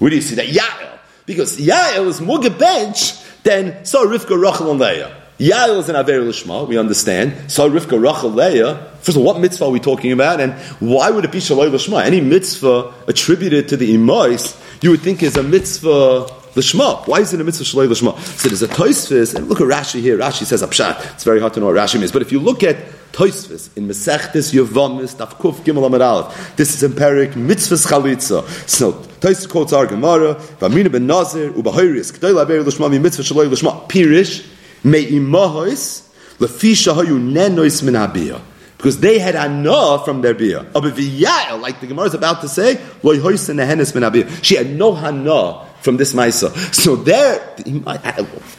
Where do you see that? Yael. Because Yael is more gebench than Sarah Rivka Rachel and Leah. Yael is an Avera Lishma, we understand. Sarah Rivka Rachel Leah. First of all, what mitzvah are we talking about? And why would it be Shaloi Lishma? Any mitzvah attributed to the Imais, you would think is a mitzvah Lishma. Why is it a mitzvah Shaloi Lishma? So there's a Tosfos, and look at Rashi here. Rashi says, Apshat. It's very hard to know what Rashi means. But if you look at Tosfos in Mesechtes Yevamis, Tafkuf Gimel Amud Aleph, this is in Perek Mitzvahs Chalitza. So Tosfos quotes our Gemara, V'amina ben Nazir, U'bahoiris, K'day la'avera Lishma, mi mitzvah Shaloi Lishma. Pirish, me'imahois, lefisha hayu nenois min habiyah. Because they had anah from their beer. Yael, like the Gemara is about to say, she had no hanah from this ma'isa. So there,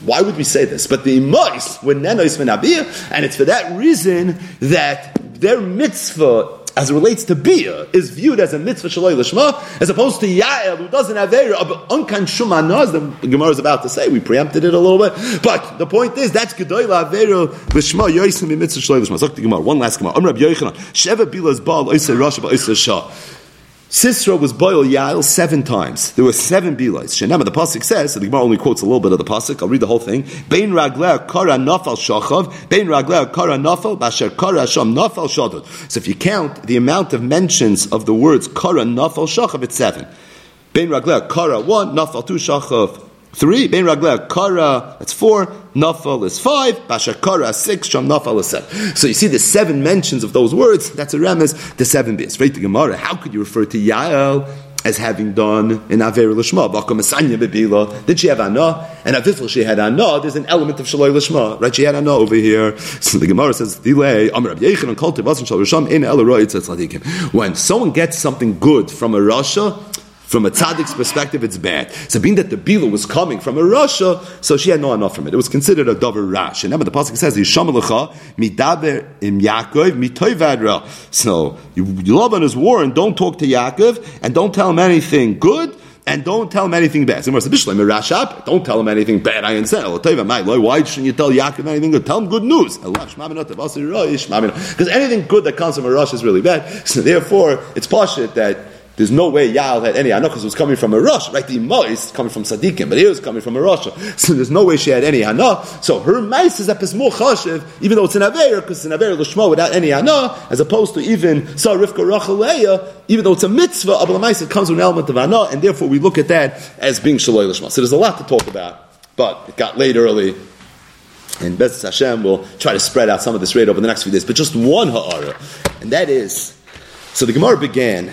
why would we say this? But the imais were nenois min habiyah, and it's for that reason that their mitzvah, as it relates to beer, is viewed as a mitzvah shaloi lishma, as opposed to Yael, who doesn't have eira, unkan shum anah, as the Gemara is about to say. We preempted it a little bit. But the point is, that's gedoyla avera lishma, yoisim mitzvah shaloi lishma. Zok the Gemara, one last Gemara. Amr Rabbi Yochanan, sheva bilas baal, oiseh rasha, oiseh shah. Sisera was boil Yael 7 times. There were 7 bilais. Shenema, the Pasuk says, so the Gemara only quotes a little bit of the Pasuk, I'll read the whole thing. Bein raglea kara nafal shachav, bein raglea kara nafal, basher kara sham nafal shadud. So if you count the amount of mentions of the words kara nafal shachav, it's 7. Bein raglea kara 1, nafal 2, shachav 3, bein raglea kara, that's 4, nafal is 5, basher kara 6, sham nafal is 7. So you see the 7 mentions of those words, that's a remez, the 7 beers. Right, the Gemara, how could you refer to Yael as having done an Avera Lishma? Baka Masanya Bebila, did she have Anah? And Avifla, she had Anah, there's an element of Shaloi Lishma, right, she had Anah over here. So the Gemara says, when someone gets something good from a Rasha, from a tzaddik's perspective, it's bad. So being that the bila was coming from a rasha, so she had no enough from it. It was considered a davar rash. And now the pasuk says, "Yisham lecha midaber im Yaakov mitoivadra." So you love on his war and don't talk to Yaakov and don't tell him anything good and don't tell him anything bad. So don't tell him anything bad. I understand. Why shouldn't you tell Yaakov anything good? Tell him good news. Because anything good that comes from a rasha is really bad. So therefore, it's pashut that there's no way Yael had any anah because it was coming from a rasha, right? The imais coming from tzaddikim, but it was coming from a rasha. So there's no way she had any anah. So her mais is epismol chashiv, even though it's an avera, because it's an avera l'shma without any anah, as opposed to even Sarah Rivka Rachel Leah, even though it's a mitzvah, of the mais, it comes with an element of anah, and therefore we look at that as being shaloi l'shma. So there's a lot to talk about, but it got late early. And Bez Hashem will try to spread out some of this right over the next few days. But just one ha'ara. And that is, so the Gemara began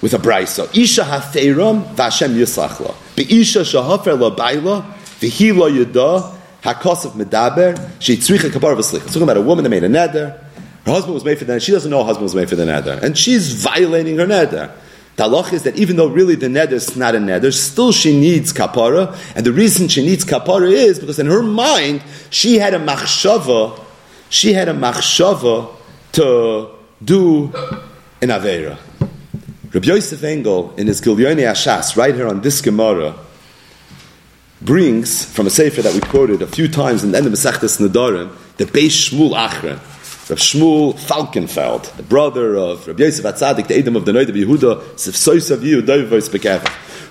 with a brayso. Isha hafeiram v'Hashem yisach lo. Be'isha shehafer lo bayla v'hi lo yada hakosef medaber she'itzricha kapara v'slicha. It's talking about a woman that made a neder. Her husband was made for the neder. She doesn't know her husband was made for the neder. And she's violating her neder. The halach is that even though really the neder is not a neder, still she needs kapara. And the reason she needs kapara is because in her mind, she had a machshava to do an aveira. Rabbi Yosef Engel, in his Gilyonei Hashas, right here on this Gemara, brings from a sefer that we quoted a few times in the end of Masechtas Nedarim, the Beis Shmuel Achron, Rav Shmuel Falkenfeld, the brother of Rabbi Yosef HaTzadik, the Edom of the Noida Yehuda,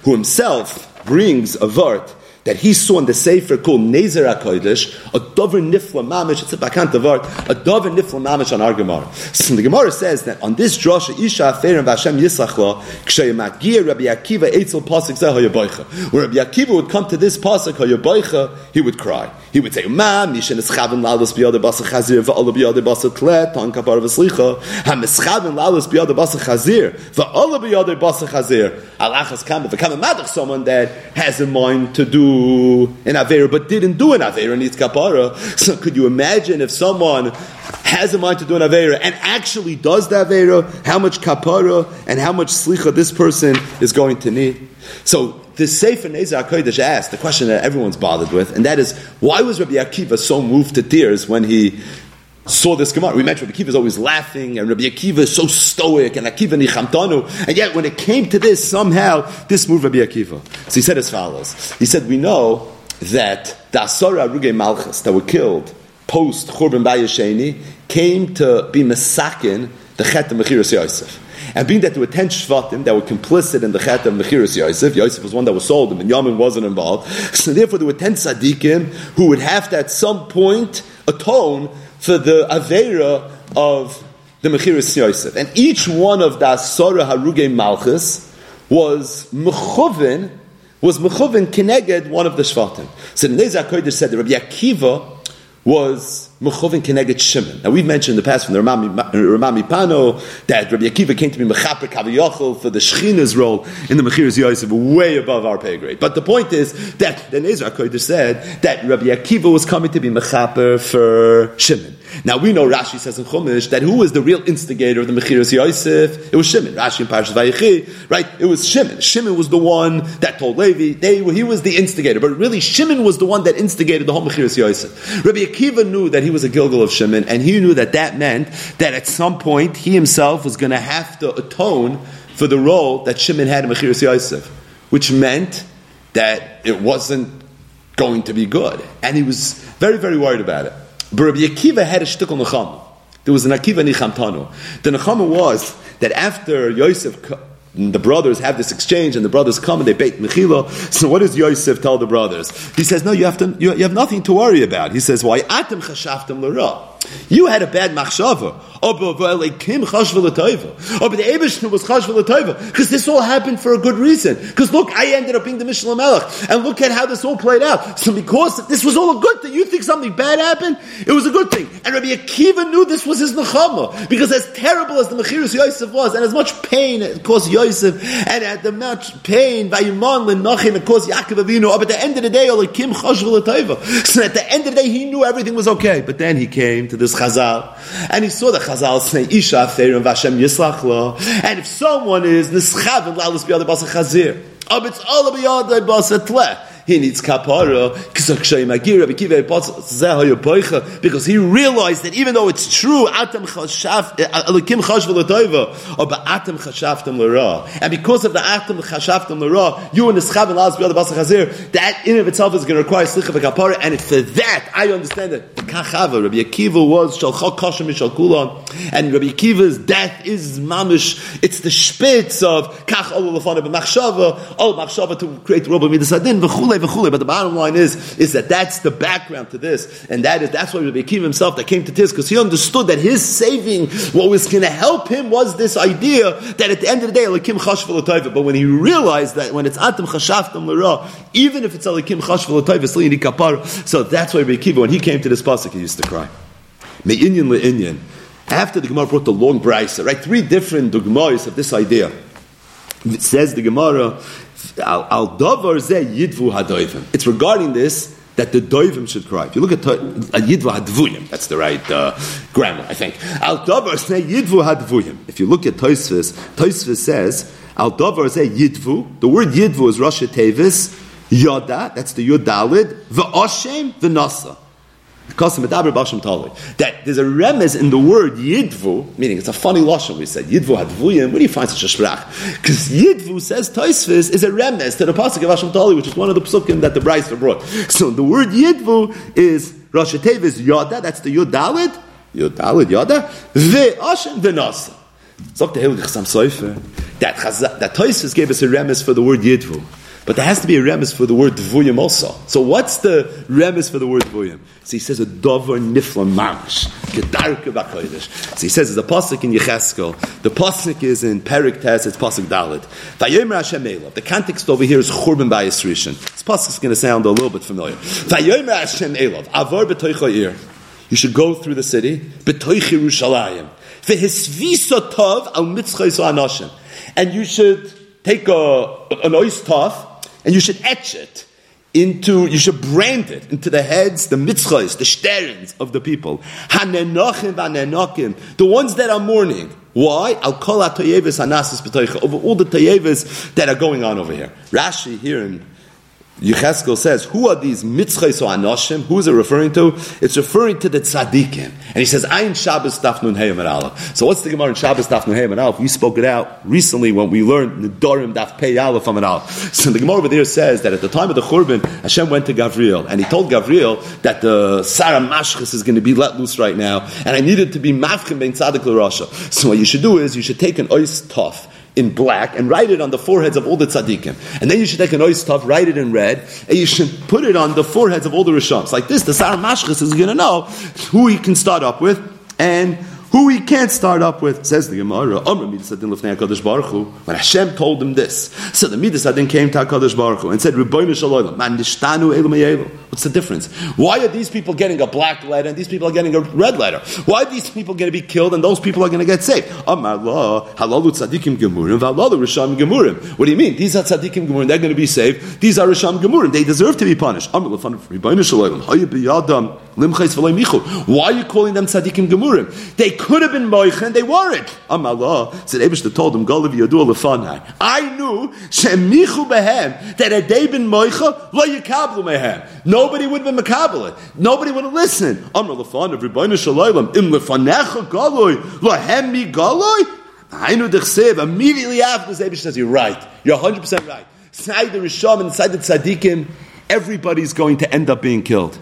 who himself brings a vart that he saw in the sefer called Nezer HaKodesh, a Dover Nifla Mamish, it's a Bakanta Vart, a Dover Nifla Mamish on our Gemara. So the Gemara says that on this drasha, Isha Aferim V'Hashem Yisach Lo, Kshayimagir Rabbi Akiva Eitzel Pasuk Zeh HaYaboicha. When Rabbi Akiva would come to this Pasuk HaYaboicha, he would cry. He would say, Ma, Mishen Eschavim L'Alos B'Yad Basa Chazir V'Ala B'Yad Basa Tle, Tan Kapar V'Slicha, Ha Eschavim L'Alos B'Yad Basa Chazir V'Ala B'Yad Basa Chazir. Alachas Kamba V'Kama Madach, someone that has in mind to do an Aveira, but didn't do an Aveira, needs kapara. So could you imagine if someone has in mind to do an Aveira and actually does the Aveira, how much kapara and how much slicha this person is going to need? So the Sefer Nezer HaKodesh asks the question that everyone's bothered with, and that is, why was Rabbi Akiva so moved to tears when he saw this Gemara? We mentioned Rabbi Akiva is always laughing, and Rabbi Akiva is so stoic, and Akiva Nichamtanu, and yet when it came to this, somehow, this moved Rabbi Akiva. So he said as follows. He said, we know that the Asara Ruge Malchus that were killed post Churban Bayis Sheni came to be Mesakin, the Chet of Mechiras Yosef. And being that there were 10 Shvatim that were complicit in the Chet of Mechiras Yosef, Yosef was one that was sold him, and Yamin wasn't involved, so therefore there were 10 Tzadikim who would have to at some point atone for the Aveira of the Mechiras Yosef. And each one of the Asara Haruge Malchus was Mechuvin Keneged, one of the Shvatim. So the Nezer HaKodesh said that Rabbi Akiva was Mechuvin Keneged Shimon. Now we've mentioned in the past from the Ramami Pano that Rabbi Akiva came to be Mechaper Kaviyachol for the Shechina's role in the Mechiras Yosef, way above our pay grade. But the point is that the Nezer HaKodesh said that Rabbi Akiva was coming to be Mechaper for Shimon. Now we know Rashi says in Chumash that who was the real instigator of the Mechiras Yosef? It was Shimon. Rashi in Parshas Vayechi, right? It was Shimon. Shimon was the one that told Levi. He was the instigator. But really, Shimon was the one that instigated the whole Mechiras Yosef. Rabbi Akiva knew that he was a Gilgal of Shimon, and he knew that meant that at some point he himself was going to have to atone for the role that Shimon had in Mechiras Yosef, which meant that it wasn't going to be good. And he was very, very worried about it. But Rabbi Akiva had a shtikol nechama. There was an Akiva nichamtanu. The nechama was that after Yosef, the brothers have this exchange, and the brothers come and they bait mechila. So what does Yosef tell the brothers? He says, "No, you have nothing to worry about." He says, "Why atem chashaftem l'ra? You had a bad machshava. Oh, but the Eibishter was chashva l'tayva, because this all happened for a good reason. Because look, I ended up being the Mishnah Melech, and look at how this all played out. So because this was all a good thing, you think something bad happened? It was a good thing." And Rabbi Akiva knew this was his nechama, because as terrible as the Mechiras Yosef was, and as much pain it caused Yosef, and at the much pain Vayiman l'nachim it caused Yaakov Avinu. Oh, but at the end of the day, Olakim chashva l'tayva. So at the end of the day, he knew everything was okay. But then he came to this Chazal, and he saw the Chazal say, Isha Aferim V'Hashem Yisach Lo. And if someone is Nischav and L'Alos B'Yad Basa Chazir, Ob it's Ala B'Yad Basa Tleh, he needs kapara, because he realized that even though it's true, and because of the atam chashaftem l'ra, you and the schav and laz b'yad basa chazir, that in of itself is going to require slicha v'kapara, and for that I understand that kachava Rabbi Akiva was shalchak kashem mishal kulan, and Rabbi Akiva's death is mamish. It's the spitz of kach olah l'fana b'machshava, all machshava to create roba midas adin v'chule. But the bottom line is that that's the background to this, and that's why Rabbi Akiva himself that came to this, because he understood that his saving, what was going to help him, was this idea that at the end of the day, Elikim Chashv L'Tayva. But when he realized that when it's Atam Chashaftam L'Ra, even if it's Elikim Chashv L'Tayva, Sli Yidi Kapar, so that's why Rabbi Akiva, when he came to this pasuk, he used to cry. Me'inyan le'inyan. After the Gemara brought the long braisa, right? Three different dogmas of this idea. It says the Gemara, al davar ze yidvu hadoivim. It's regarding this that the doivim should cry. If you look at yidvu hadvuyim, that's the right grammar, I think. Al davar ze yidvu hadvuyim. If you look at Tosfos, Tosfos says al davar ze yidvu. The word yidvu is Rashi Tevis Yoda. That's the Yodalid v'oshem v'nasa. That there's a remez in the word yidvu, meaning it's a funny lashon. We said yidvu hadvuyim. Where do you find such a sprach? Because yidvu, says Tosfos, is a remez to the pasuk of Hashem Tali, which is one of the psukim that the Brisa brought. So the word yidvu is Rashi Tevis Yoda. That's the Yodalid Yoda ve'ashem v'nasa. That Tosfos gave us a remez for the word yidvu. But there has to be a remes for the word dvuyim also. So what's the remes for the word dvuyim? So he says a dover nifla mamash. Gedarke b'kodesh. So he says there's a pasuk in Yecheskel. The pasuk is in Perik Tes. It's pasuk Dalet. Vayomer Hashem Elov. The context over here is Churban Bayis Rishon. This pasuk is going to sound a little bit familiar. Vayomer Hashem Elov. Avar b'toich ha'ir. You should go through the city. B'toich Yerushalayim. V'hisviso tov al mitzchos ha'anashim. And you should take an ois tov. And you should etch it into, you should brand it into the heads, the mitzchos, the shterins of the people. Hanenochim v'hanenokim, the ones that are mourning. Why? Al kol ha'toyeves hanasis b'toicha, over all the toyeves that are going on over here. Rashi here in Yecheskel says, who are these mitzchos or hanoshim? Who is it referring to? It's referring to the tzaddikim. And he says, Ayin Shabbos Daf Nun Hey Amar Aleph. So what's the Gemara in Shabbos Daf Nun Hey Amar Aleph? We spoke it out recently when we learned Nidorim Daf Pei Aleph Amar Aleph. So the Gemara over there says that at the time of the Churban, Hashem went to Gavriel and he told Gavriel that the Sarah Mashchis is going to be let loose right now and I needed to be Mavchim Ben Tzaddik LaRasha. So what you should do is you should take an ois tof in black and write it on the foreheads of all the tzaddikim. And then you should take an ois tov, write it in red, and you should put it on the foreheads of all the Rishons. Like this, the Sarah Mashchis is going to know who he can start up with and who he can't start up with. Says the Gemara, when Hashem told him this, so the Midas Adin came to HaKadosh Baruch Hu and said, what's the difference? Why are these people getting a black letter and these people are getting a red letter? Why are these people going to be killed and those people are going to get saved? What do you mean? These are tzaddikim gemurim, they're going to be saved. These are Risham gemurim, they deserve to be punished. Why are you calling them tzaddikim gemurim? They could have been moichin, they weren't. Allah said, Eibishter told him, I knew that had they been moichin, lo yekablu mehem. Nobody would have been mekabel. Nobody would have listened. Amr lefanav, Ribbono shel olam, im lefanecha galoi, lahem mi galoi. I knew the chsev. Immediately after, Eibishter says, you're right. You're 100% right. Inside the Risham, inside the tzaddikim, everybody's going to end up being killed.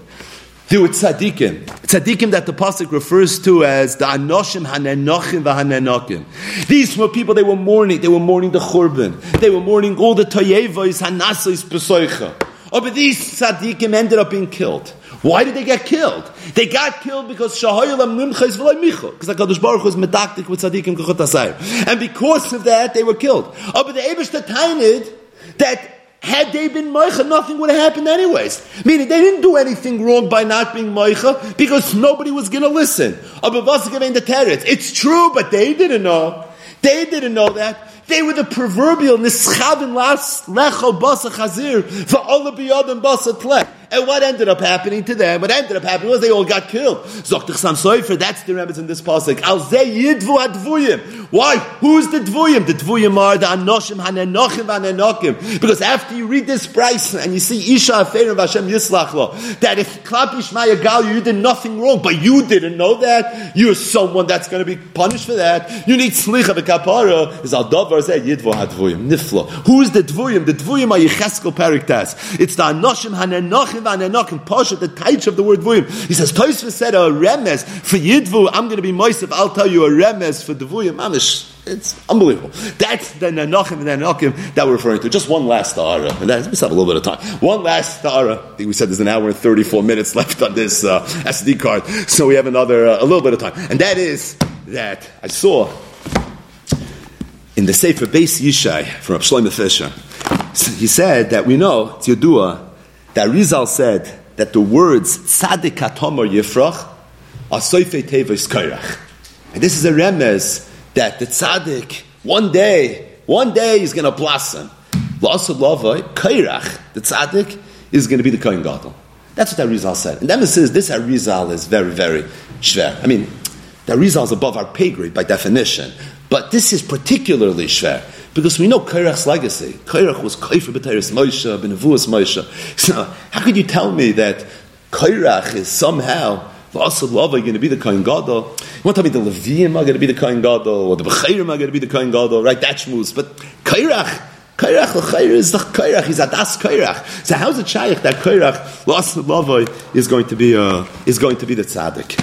They were tzaddikim. Tzaddikim that the pasuk refers to as the anoshim hanenochim v'hanenokim. These were people, they were mourning. They were mourning the Churban. They were mourning all the toyevois hanasois b'soicha. Oh, but these tzaddikim ended up being killed. Why did they get killed? They got killed because shahoyelam nimchais v'lay micho. Because HaKadosh Baruch Hu is medaktik with tzaddikim k'chot asayim. And because of that, they were killed. Oh, but the Eibishter tainted that had they been moicha, nothing would have happened anyways. Meaning, they didn't do anything wrong by not being moicha because nobody was going to listen. It's true, but they didn't know. They didn't know that. They were the proverbial nischavin las lecho basa chazir va'ola biyodin basa tlech. And what ended up happening to them? What ended up happening was they all got killed. Zoktich Sam Soifer, that's the remnants in this pasuk. Al ze yidvu advuyim. Why? Who's the dvuyim? The dvuyim are the anoshim hanenochim hanenokim. Because after you read this brayson and you see Isha Aferim Vashem Yislach Lo, that if Klal Yishmaya Gal, you did nothing wrong, but you didn't know that, you're someone that's going to be punished for that. You need slicha v'kapara. Is al davar ze yidvu advuyim. Niflo. Who's the dvuyim? The dvuyim are Yecheskel Perek Tes. It's the anoshim hanenochim. The taich of the word vuyim. He says, Tosfos said a remes for yidvu. I'm going to be moisef. I'll tell you a remes for the vuyim. It's unbelievable. That's the nanochim and nanochim that we're referring to. Just one last ta'ara. And let's have a little bit of time. One last ta'ara. I think we said there's an hour and 34 minutes left on this SD card. So we have another, a little bit of time. And that is that I saw in the Sefer Beis Yishai from Reb Shlomo Fisher. He said that we know, it's Yodua, that Rizal said that the words tzaddik hatomor yifrach are soifei teves kairach. And this is a remez that the tzaddik one day is going to blossom. La'asad lavoi, kairach, the tzaddik is going to be the Kohen Gadol. That's what Arizal said. And Emma says this Arizal is very, very shver. I mean, the Arizal is above our pay grade by definition. But this is particularly shver. Because we know Kairach's legacy. Kairach was Kaifer B'Teiris Moshe, B'Nevuas Moshe. So how could you tell me that Kairach is somehow L'asad Lava going to be the Kohen Gadol? You want to tell me the Leviim are going to be the Kohen Gadol, or the B'Cheirim are going to be the Kohen Gadol, right? That shmooze. But Kairach L'Chair is the Kairach. He's Adas Kairach. So how's it shayach that Kairach L'asad Lava is going to be the tzaddik?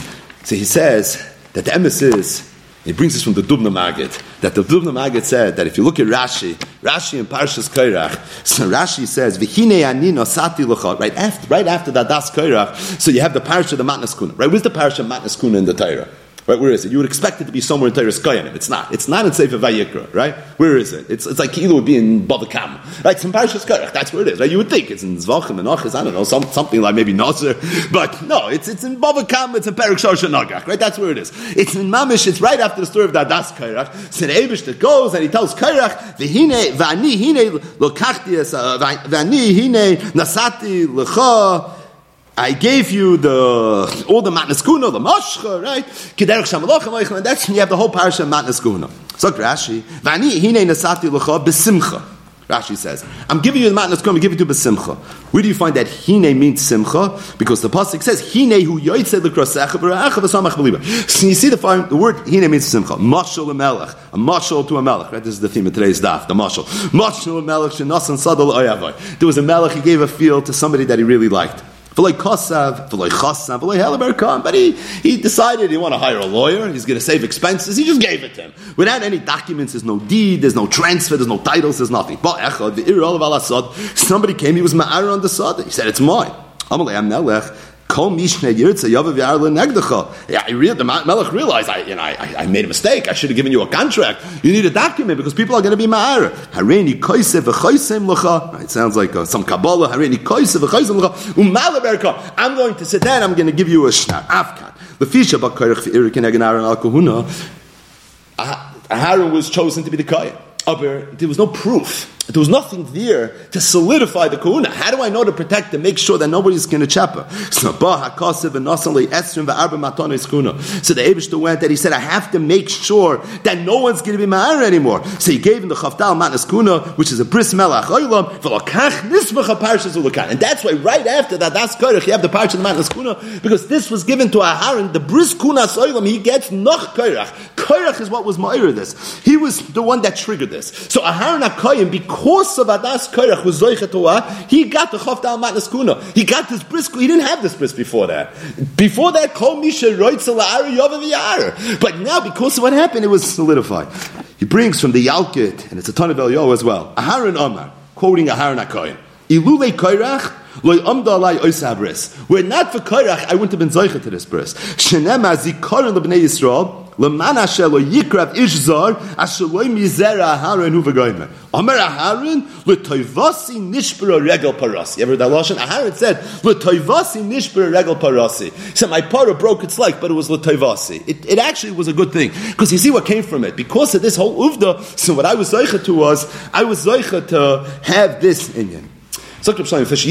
So he says that the emes is. It brings us from the Dubna Maggid, that the Dubna Maggid said that if you look at Rashi in Parshas Kairach, so Rashi says, V'hinei ani nosati l'cha, right after the Das Kairach, so you have the Parsha of the Matnas Kuna, right? Where's the Parsha of Matnas Kuna in the Torah? Right, where is it? You would expect it to be somewhere in Teiras Koyanim. It's not in Sefer Vayikra, right? Where is it? It's like Keilu would be in Bava Kama. Right, it's in Parshas Kairach. That's where it is, right? You would think it's in Zvachim and Achaz, I don't know, something like maybe Nazir. But no, it's in Bava Kama, it's in Perek Shosha Nagach, right? That's where it is. It's in Mamish, it's right after the story of the Adas Kairach. So the Eibush that goes and he tells Kairach, V'ani hine nasati l'cha, I gave you all the Matnas Kuna, the Moshcha, right? Kederach Shamalach, and that's when you have the whole parasha of Matnas Kuna. So Rashi, V'ani hine nasati l'cha b'simcha. Rashi says, I'm giving you the Matnas Kuna, I'm giving it to b'simcha. Where do you find that hine means simcha? Because the pasuk says, hine hu yoytze l'krasecha v'ra'acha v'samach b'liba. So you see the word hine means simcha. Mashal l'melech, a mashal to a melech, right? This is the theme of today's daf, the mashal. Mashal l'melech shenasan sadal oyavoy. There was a melech, he gave a field to somebody that he really liked. But he decided he want to hire a lawyer, he's going to save expenses, he just gave it to him. Without any documents, there's no deed, there's no transfer, there's no titles, there's nothing. Somebody came, he was ma'ar on the sod, he said, it's mine. The Melech realized, I made a mistake, I should have given you a contract. You need a document because people are going to be ma'ara. It sounds like some Kabbalah. I'm going to sit down, I'm going to give you a shnar. Aharon was chosen to be the kohen. There was no proof. There was nothing there to solidify the kahuna. How do I know to protect and make sure that nobody's going to chop her? So the Eibushter went and he said, I have to make sure that no one's going to be ma'ar anymore. So he gave him the Chavtal Matnas Kuna, which is a bris melach olam. And that's why right after that, that's Kairach, you have the Parsha of the Matnas Kuna, because this was given to Aharon, the bris kunas olam, he gets noch Kairach. Kairach is what was ma'ir this. He was the one that triggered this. So Aharon HaKoyim, because of Adas Kairach, who's Zoycha Torah, he got the Chavtal Matnas Kuna. He got this bris. He didn't have this bris before that. Before that, Kol Misha Roitzel La'ara Yovel V'Yara. But now, because of what happened, it was solidified. He brings from the Yalkut, and it's a ton of Elyo as well. Aharon Omar, quoting Aharon HaKoyim, Ilule Kairach, Loi Omda Alai Oysa Bris. Were it not for Kairach, I wouldn't have been Zoycha to this bris. Shenema Zikoron L'Bnei Yisrael, L'mana shelo yikrav ishzar asheloy mizera Aharon uvegoymer. Amar Aharon l'toivasi nishbera regel parasi. You ever heard that lashon? Aharon said l'toivasi nishbera regel parasi. He said my para broke its leg, but it was l'toivasi. It actually was a good thing because you see what came from it. Because of this whole uvda, so what I was zoicha to was I was zoicha to have this inyan. You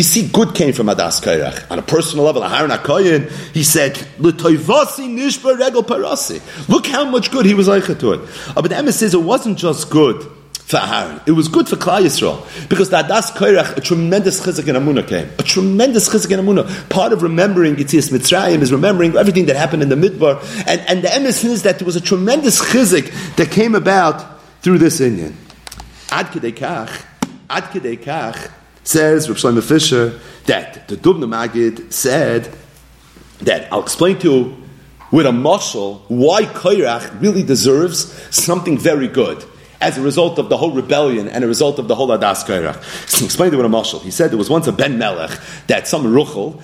see, good came from Adas Kairach. On a personal level, Aharon HaKoyin, he said, L'toivasi nishba regel parasi. Look how much good he was like to it. But the Emes says it wasn't just good for Aharon. It was good for Klal Yisrael. Because the Adas Kairach, a tremendous chizuk and amuna came. A tremendous chizuk and amuna. Part of remembering Yetzias Mitzrayim is remembering everything that happened in the Midbar. And the Emes says that there was a tremendous chizuk that came about through this inyan. Ad Kedei Kach, says Rav Shlomo Fisher that the Dubna Maggid said that I'll explain to you with a mashal why Kairach really deserves something very good as a result of the whole rebellion and a result of the whole Adas Kairach. He explained it with a mashal. He said there was once a Ben Melech that some Ruchel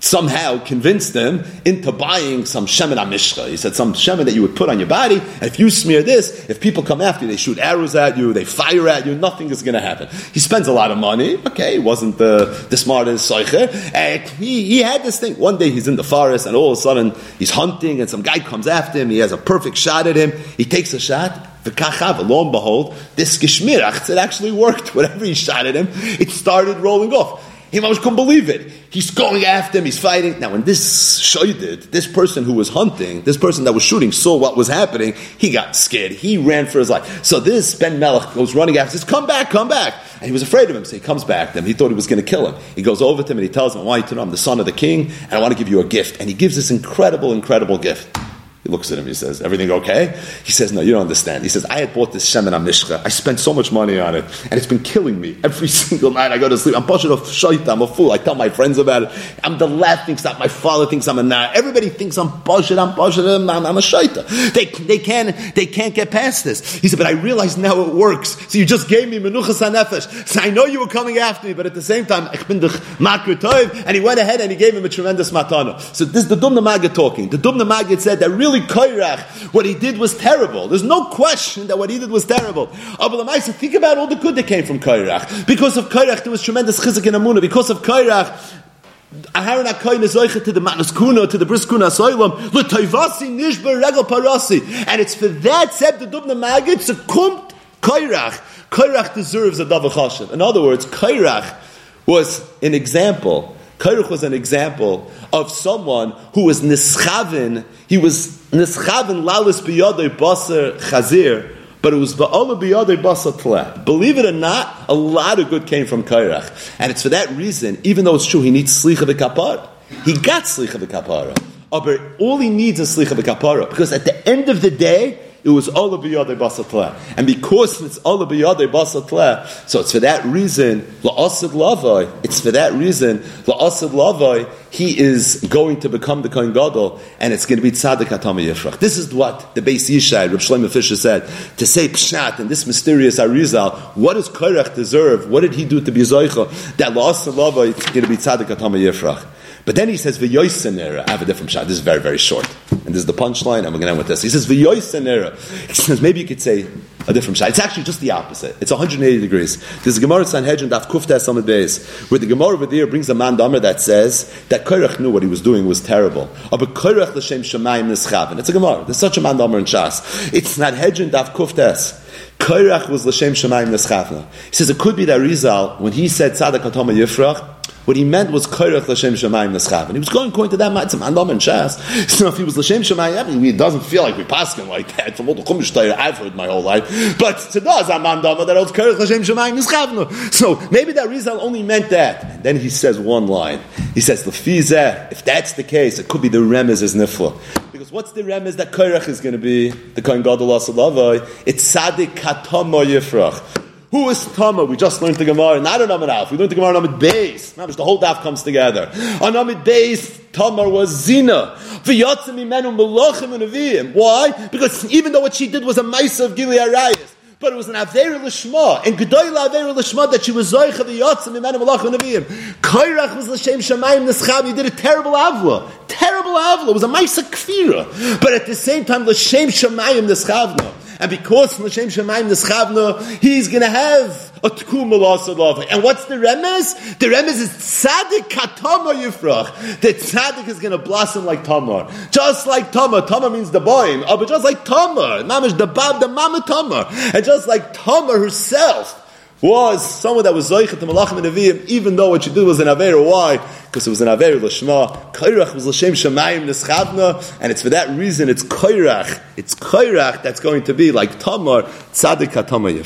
somehow convinced him into buying some shemen amishcha. He said some shemen that you would put on your body, and if you smear this, if people come after you, they shoot arrows at you, they fire at you, nothing is going to happen. He spends a lot of money. Okay, he wasn't the smartest soicher. And he had this thing. One day he's in the forest, and all of a sudden he's hunting, and some guy comes after him. He has a perfect shot at him. He takes a shot. Lo and behold, this geshmirach, it actually worked. Whatever he shot at him, it started rolling off. He almost couldn't believe it. He's going after him, he's fighting. Now when this shoydid, this person who was hunting, this person that was shooting, saw what was happening, he got scared. He ran for his life. So this Ben Melech goes running after him, says, come back, come back. And he was afraid of him, so he comes back to him. He thought he was going to kill him. He goes over to him and he tells him, I want you to know I'm the son of the king, and I want to give you a gift. And he gives this incredible, incredible gift. He looks at him, he says, everything okay? He says, no, you don't understand. He says, I had bought this shemen amishcha. I spent so much money on it, and it's been killing me. Every single night I go to sleep. I'm poshut of shayta, I'm a fool. I tell my friends about it. I'm the lad thinks that. My father thinks I'm a nah. Everybody thinks I'm a shayta. They can't get past this. He said, but I realize now it works. So you just gave me menuchas hanefesh. So I know you were coming after me, but at the same time, and he went ahead and he gave him a tremendous matana. So this is the Dumna Maggid talking. The Dumna Maggid said that really Koirach, what he did was terrible. There's no question that what he did was terrible. Abul Amaisa, think about all the good that came from Koirach. Because of Koirach, there was tremendous chizuk in Amunah. Because of Koirach, Aharon HaKohen is oichet to the Matnas Kuna, to the Bris Kuna Soilom, L'Toivasi Nishbar Regel Parasi. And it's for that, said the Dumna Maggid, succumbed Koirach. Koirach deserves a Davar Chashuv. In other words, Koirach was an example. Koirach was an example of someone who was nischavin. He was nischavin lalis biyadei baser chazir, but it was ba'olah biyadei baser tleh. Believe it or not, a lot of good came from Koirach, and it's for that reason. Even though it's true, he needs slicha v'kapara. He got slicha v'kapara, but all he needs is slicha v'kapara, because at the end of the day, it was olah biyadei baser tleh, and because it's olah biyadei baser tleh, so it's for that reason la'asad lavoi. It's for that reason la'asad lavoi. He is going to become the Kohen Gadol, and it's going to be Tzaddik HaTamei Yifrach. This is what the Beis Yishai, Reb Shlomo Fisher, said to say Pshat and this mysterious Arizal. What does Koirach deserve? What did he do to be Zoicha? That La'asad Lavoi, it's going to be Tzaddik HaTamei Yifrach. But then he says, V'yoysenera. I have a different shot. This is very, very short. And this is the punchline, and we're going to end with this. He says, V'yoysenera. He says, maybe you could say a different shot. It's actually just the opposite. It's 180 degrees. There's a Gemara Sanhedrin, Daf Kuftes Amud Beis, where the Gemara over there brings a man d'amar that says that Koirach knew what he was doing was terrible. But Koirach l'shem shemayim nischaven. It's a Gemara. There's such a man d'amar in Shas. It's Sanhedrin, Daf Kuftes. Koirach was l'shem shemayim nischaven. He says, it could be that Rizal, when he said Tzaddik HaTamei Yifrach, what he meant was Koirach l'shem shemayim neschaven. He was going to that matzim and Laman Shas. So if he was l'shem shemayim, it doesn't feel like we pass him like that. From all the Chumash Torah I've heard my whole life, but to us, Amandama that holds Koirach l'shem shemayim neschaven. So maybe that Rizal only meant that. And then he says one line. He says lefizeh. If that's the case, it could be the remez is nifla. Because what's the remez that Koirach is going to be? The Kohen Gadol Asalavai. It's Tzaddik HaTamei Yifrach. Who is Tama? We just learned the Gemara. Not an Amid Alf. We learned the Gemara on Amid Beis. Now the whole daf comes together. On Amid Beis, Tamar was Zina. Why? Because even though what she did was a Maisa of Gilui Arayis, but it was an Aveira L'Shma. And Gedoyla Aveira L'Shma that she was Zoicha V'yotzim Imenu Malachim Nevi'im. Koirach was L'Shem Shamayim Neschav. He did a terrible Avla. Terrible Avla. It was a Maisa Kfira. But at the same time, L'Shem Shamayim Neschavna. And because L'shem Shemayim Neschavna, he's going to have a Tkum L'asad Lavoi. And what's the remez? The remez is Tzaddik HaTamei Yifrach. That Tzaddik is going to blossom like Tamar. Just like Tamar. Tamar means the boy. But just like Tamar. Mamish the Bab, the Mama Tamar. And just like Tamar herself was someone that was Zoichet to Malachim and Nevi'im, even though what she did was an Aveira. Why? Because it was an Aveira L'shma. Koirach was L'shem Shemayim Neschavna, and it's for that reason it's Koirach that's going to be like Tamar, Tzaddik HaTamei Yifrach.